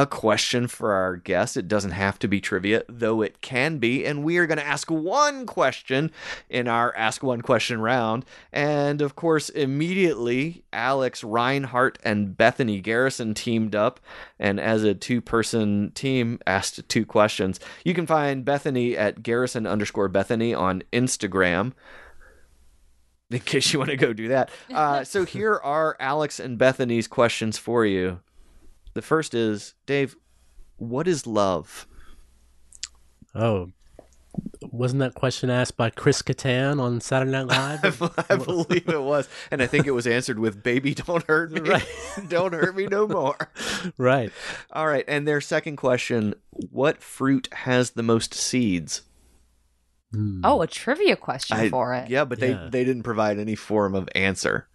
a question for our guest. It doesn't have to be trivia, though it can be. And we are going to ask one question in our Ask One Question round. And, of course, immediately, Alex Reinhart and Bethany Garrison teamed up, and as a two-person team, asked two questions. You can find Bethany at Garrison underscore Bethany on Instagram, in case you want to go do that. Uh, so here are Alex and Bethany's questions for you. The first is, Dave, what is love? Oh, wasn't that question asked by Chris Kattan on Saturday Night Live? I, I believe it was. And I think it was answered with, baby, don't hurt me. Right. Don't hurt me no more. Right. All right. And their second question, what fruit has the most seeds? Oh, a trivia question I, for it. Yeah, but yeah. they they didn't provide any form of answer.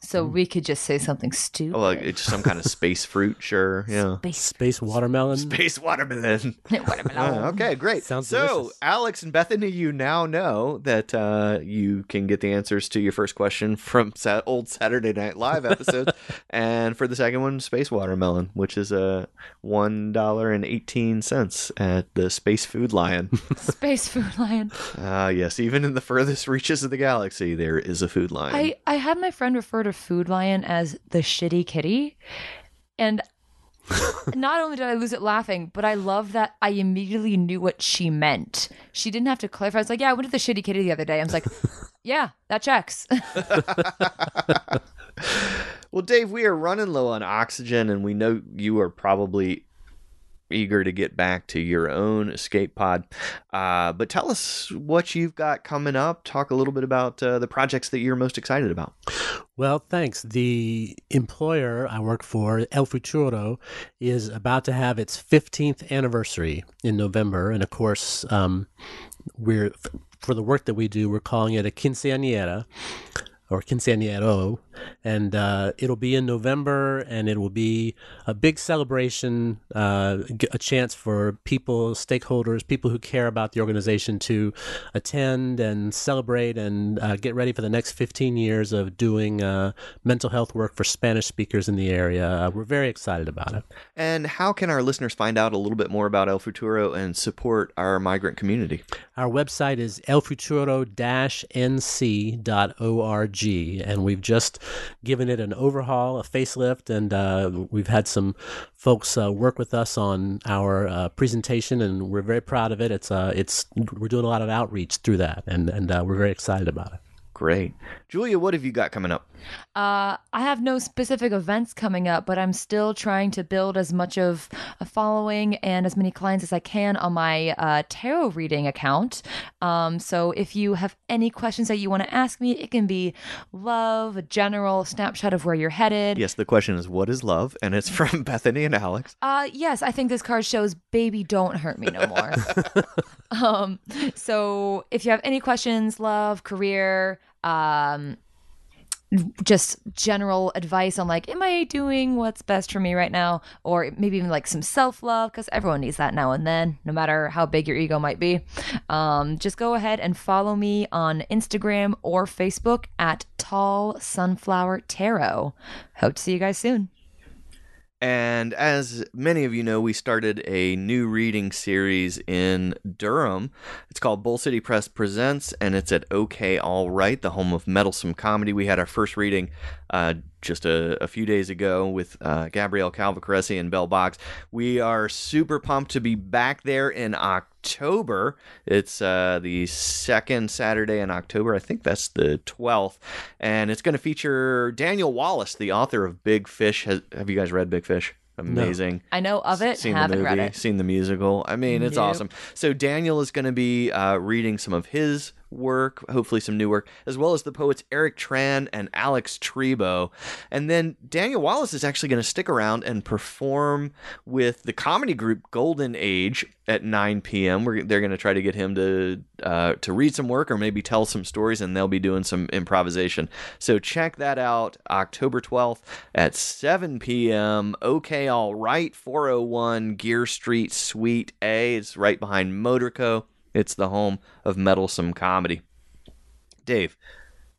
So mm. we could just say something stupid. Oh, like it's some kind of space fruit, sure. Yeah. Space, space watermelon. Space watermelon. watermelon. Uh, okay, great. Sounds so delicious. Alex and Bethany, you now know that uh, you can get the answers to your first question from sa- old Saturday Night Live episodes. And for the second one, space watermelon, which is uh, one dollar and eighteen cents at the Space Food Lion. Space Food Lion. Ah, uh, yes. Even in the furthest reaches of the galaxy, there is a food lion. I, I had my friend refer to Food Lion as the shitty kitty, and not only did I lose it laughing, but I love that I immediately knew what she meant. She didn't have to clarify. I was like, yeah, I went to the shitty kitty the other day. I was like, yeah, that checks. Well, Dave, we are running low on oxygen, and we know you are probably eager to get back to your own escape pod. Uh, but tell us what you've got coming up. Talk a little bit about uh, the projects that you're most excited about. Well, thanks. The employer I work for, El Futuro, is about to have its fifteenth anniversary in November. And of course, um, we're for the work that we do, we're calling it a quinceañera. Or quinceañero, and uh, it'll be in November, and it will be a big celebration, uh, a chance for people, stakeholders, people who care about the organization to attend and celebrate and uh, get ready for the next fifteen years of doing uh, mental health work for Spanish speakers in the area. Uh, we're very excited about it. And how can our listeners find out a little bit more about El Futuro and support our migrant community? Our website is el futuro dash n c dot org. And we've just given it an overhaul, a facelift, and uh, we've had some folks uh, work with us on our uh, presentation, and we're very proud of it. It's uh, it's we're doing a lot of outreach through that, and and uh, we're very excited about it. Great. Julia, what have you got coming up? Uh, I have no specific events coming up, but I'm still trying to build as much of a following and as many clients as I can on my uh, tarot reading account. Um, so if you have any questions that you want to ask me, it can be love, a general snapshot of where you're headed. Yes, the question is, what is love? And it's from Bethany and Alex. Uh, yes, I think this card shows, baby, don't hurt me no more. um, so if you have any questions, love, career, um just general advice on like, am I doing what's best for me right now, or maybe even like some self-love, because everyone needs that now and then, no matter how big your ego might be, um just go ahead and follow me on Instagram or Facebook at Tall Sunflower Tarot. Hope to see you guys soon. And as many of you know, we started a new reading series in Durham. It's called Bull City Press Presents, and it's at OK All Right, the home of Meddlesome Comedy. We had our first reading uh, just a, a few days ago with uh, Gabrielle Calvacaresi and Bell Boggs. We are super pumped to be back there in October. It's uh, the second Saturday in October. I think that's the twelfth. And it's going to feature Daniel Wallace, the author of Big Fish. Has, have you guys read Big Fish? Amazing. No. I know of it. Seen the movie, read it. Seen the musical. I mean, it's yep. awesome. So Daniel is going to be uh, reading some of his work, hopefully some new work, as well as the poets Eric Tran and Alex Trebek. And then Daniel Wallace is actually going to stick around and perform with the comedy group Golden Age at nine p.m. We're, they're going to try to get him to uh, to read some work or maybe tell some stories, and they'll be doing some improvisation. So check that out, October twelfth at seven p.m. OK All Right, four oh one Gear Street, Suite A. It's right behind Motorco. It's the home of Meddlesome Comedy. Dave,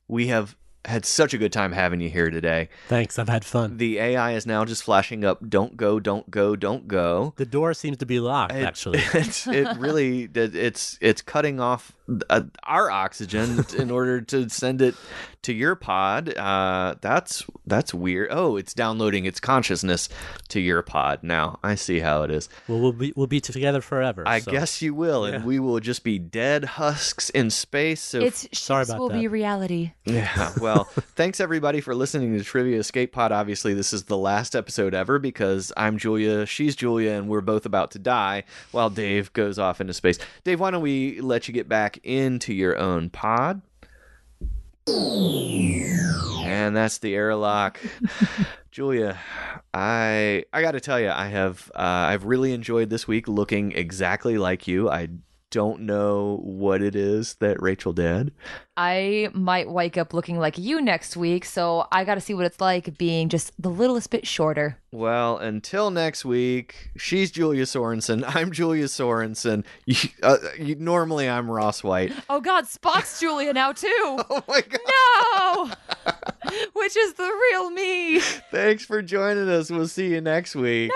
we have had such a good time having you here today. Thanks. I've had fun. The A I is now just flashing up, don't go, don't go, don't go. The door seems to be locked, it, actually. It's, it really, it's it's cutting off our oxygen in order to send it to your pod. Uh, that's that's weird. Oh, it's downloading its consciousness to your pod now. I see how it is. Well, we'll be, we'll be together forever. I so. guess you will, and yeah. we will just be dead husks in space. So it's, f- sorry about will that. Will be reality. Yeah, well. Thanks, everybody, for listening to Trivia Escape Pod. Obviously, this is the last episode ever because I'm Julia, she's Julia, and we're both about to die while Dave goes off into space. Dave, why don't we let you get back into your own pod? And that's the airlock. Julia, I I got to tell you, I have uh, I've really enjoyed this week looking exactly like you. I don't know what it is that Rachel did. I might wake up looking like you next week, so I got to see what it's like being just the littlest bit shorter. Well, until next week, she's Julia Sorensen. I'm Julia Sorensen. You, uh, you, normally, I'm Ross White. Oh, God, Spock's Julia now, too. Oh, my God. No! Which is the real me. Thanks for joining us. We'll see you next week.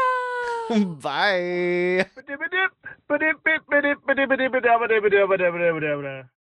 No! Bye.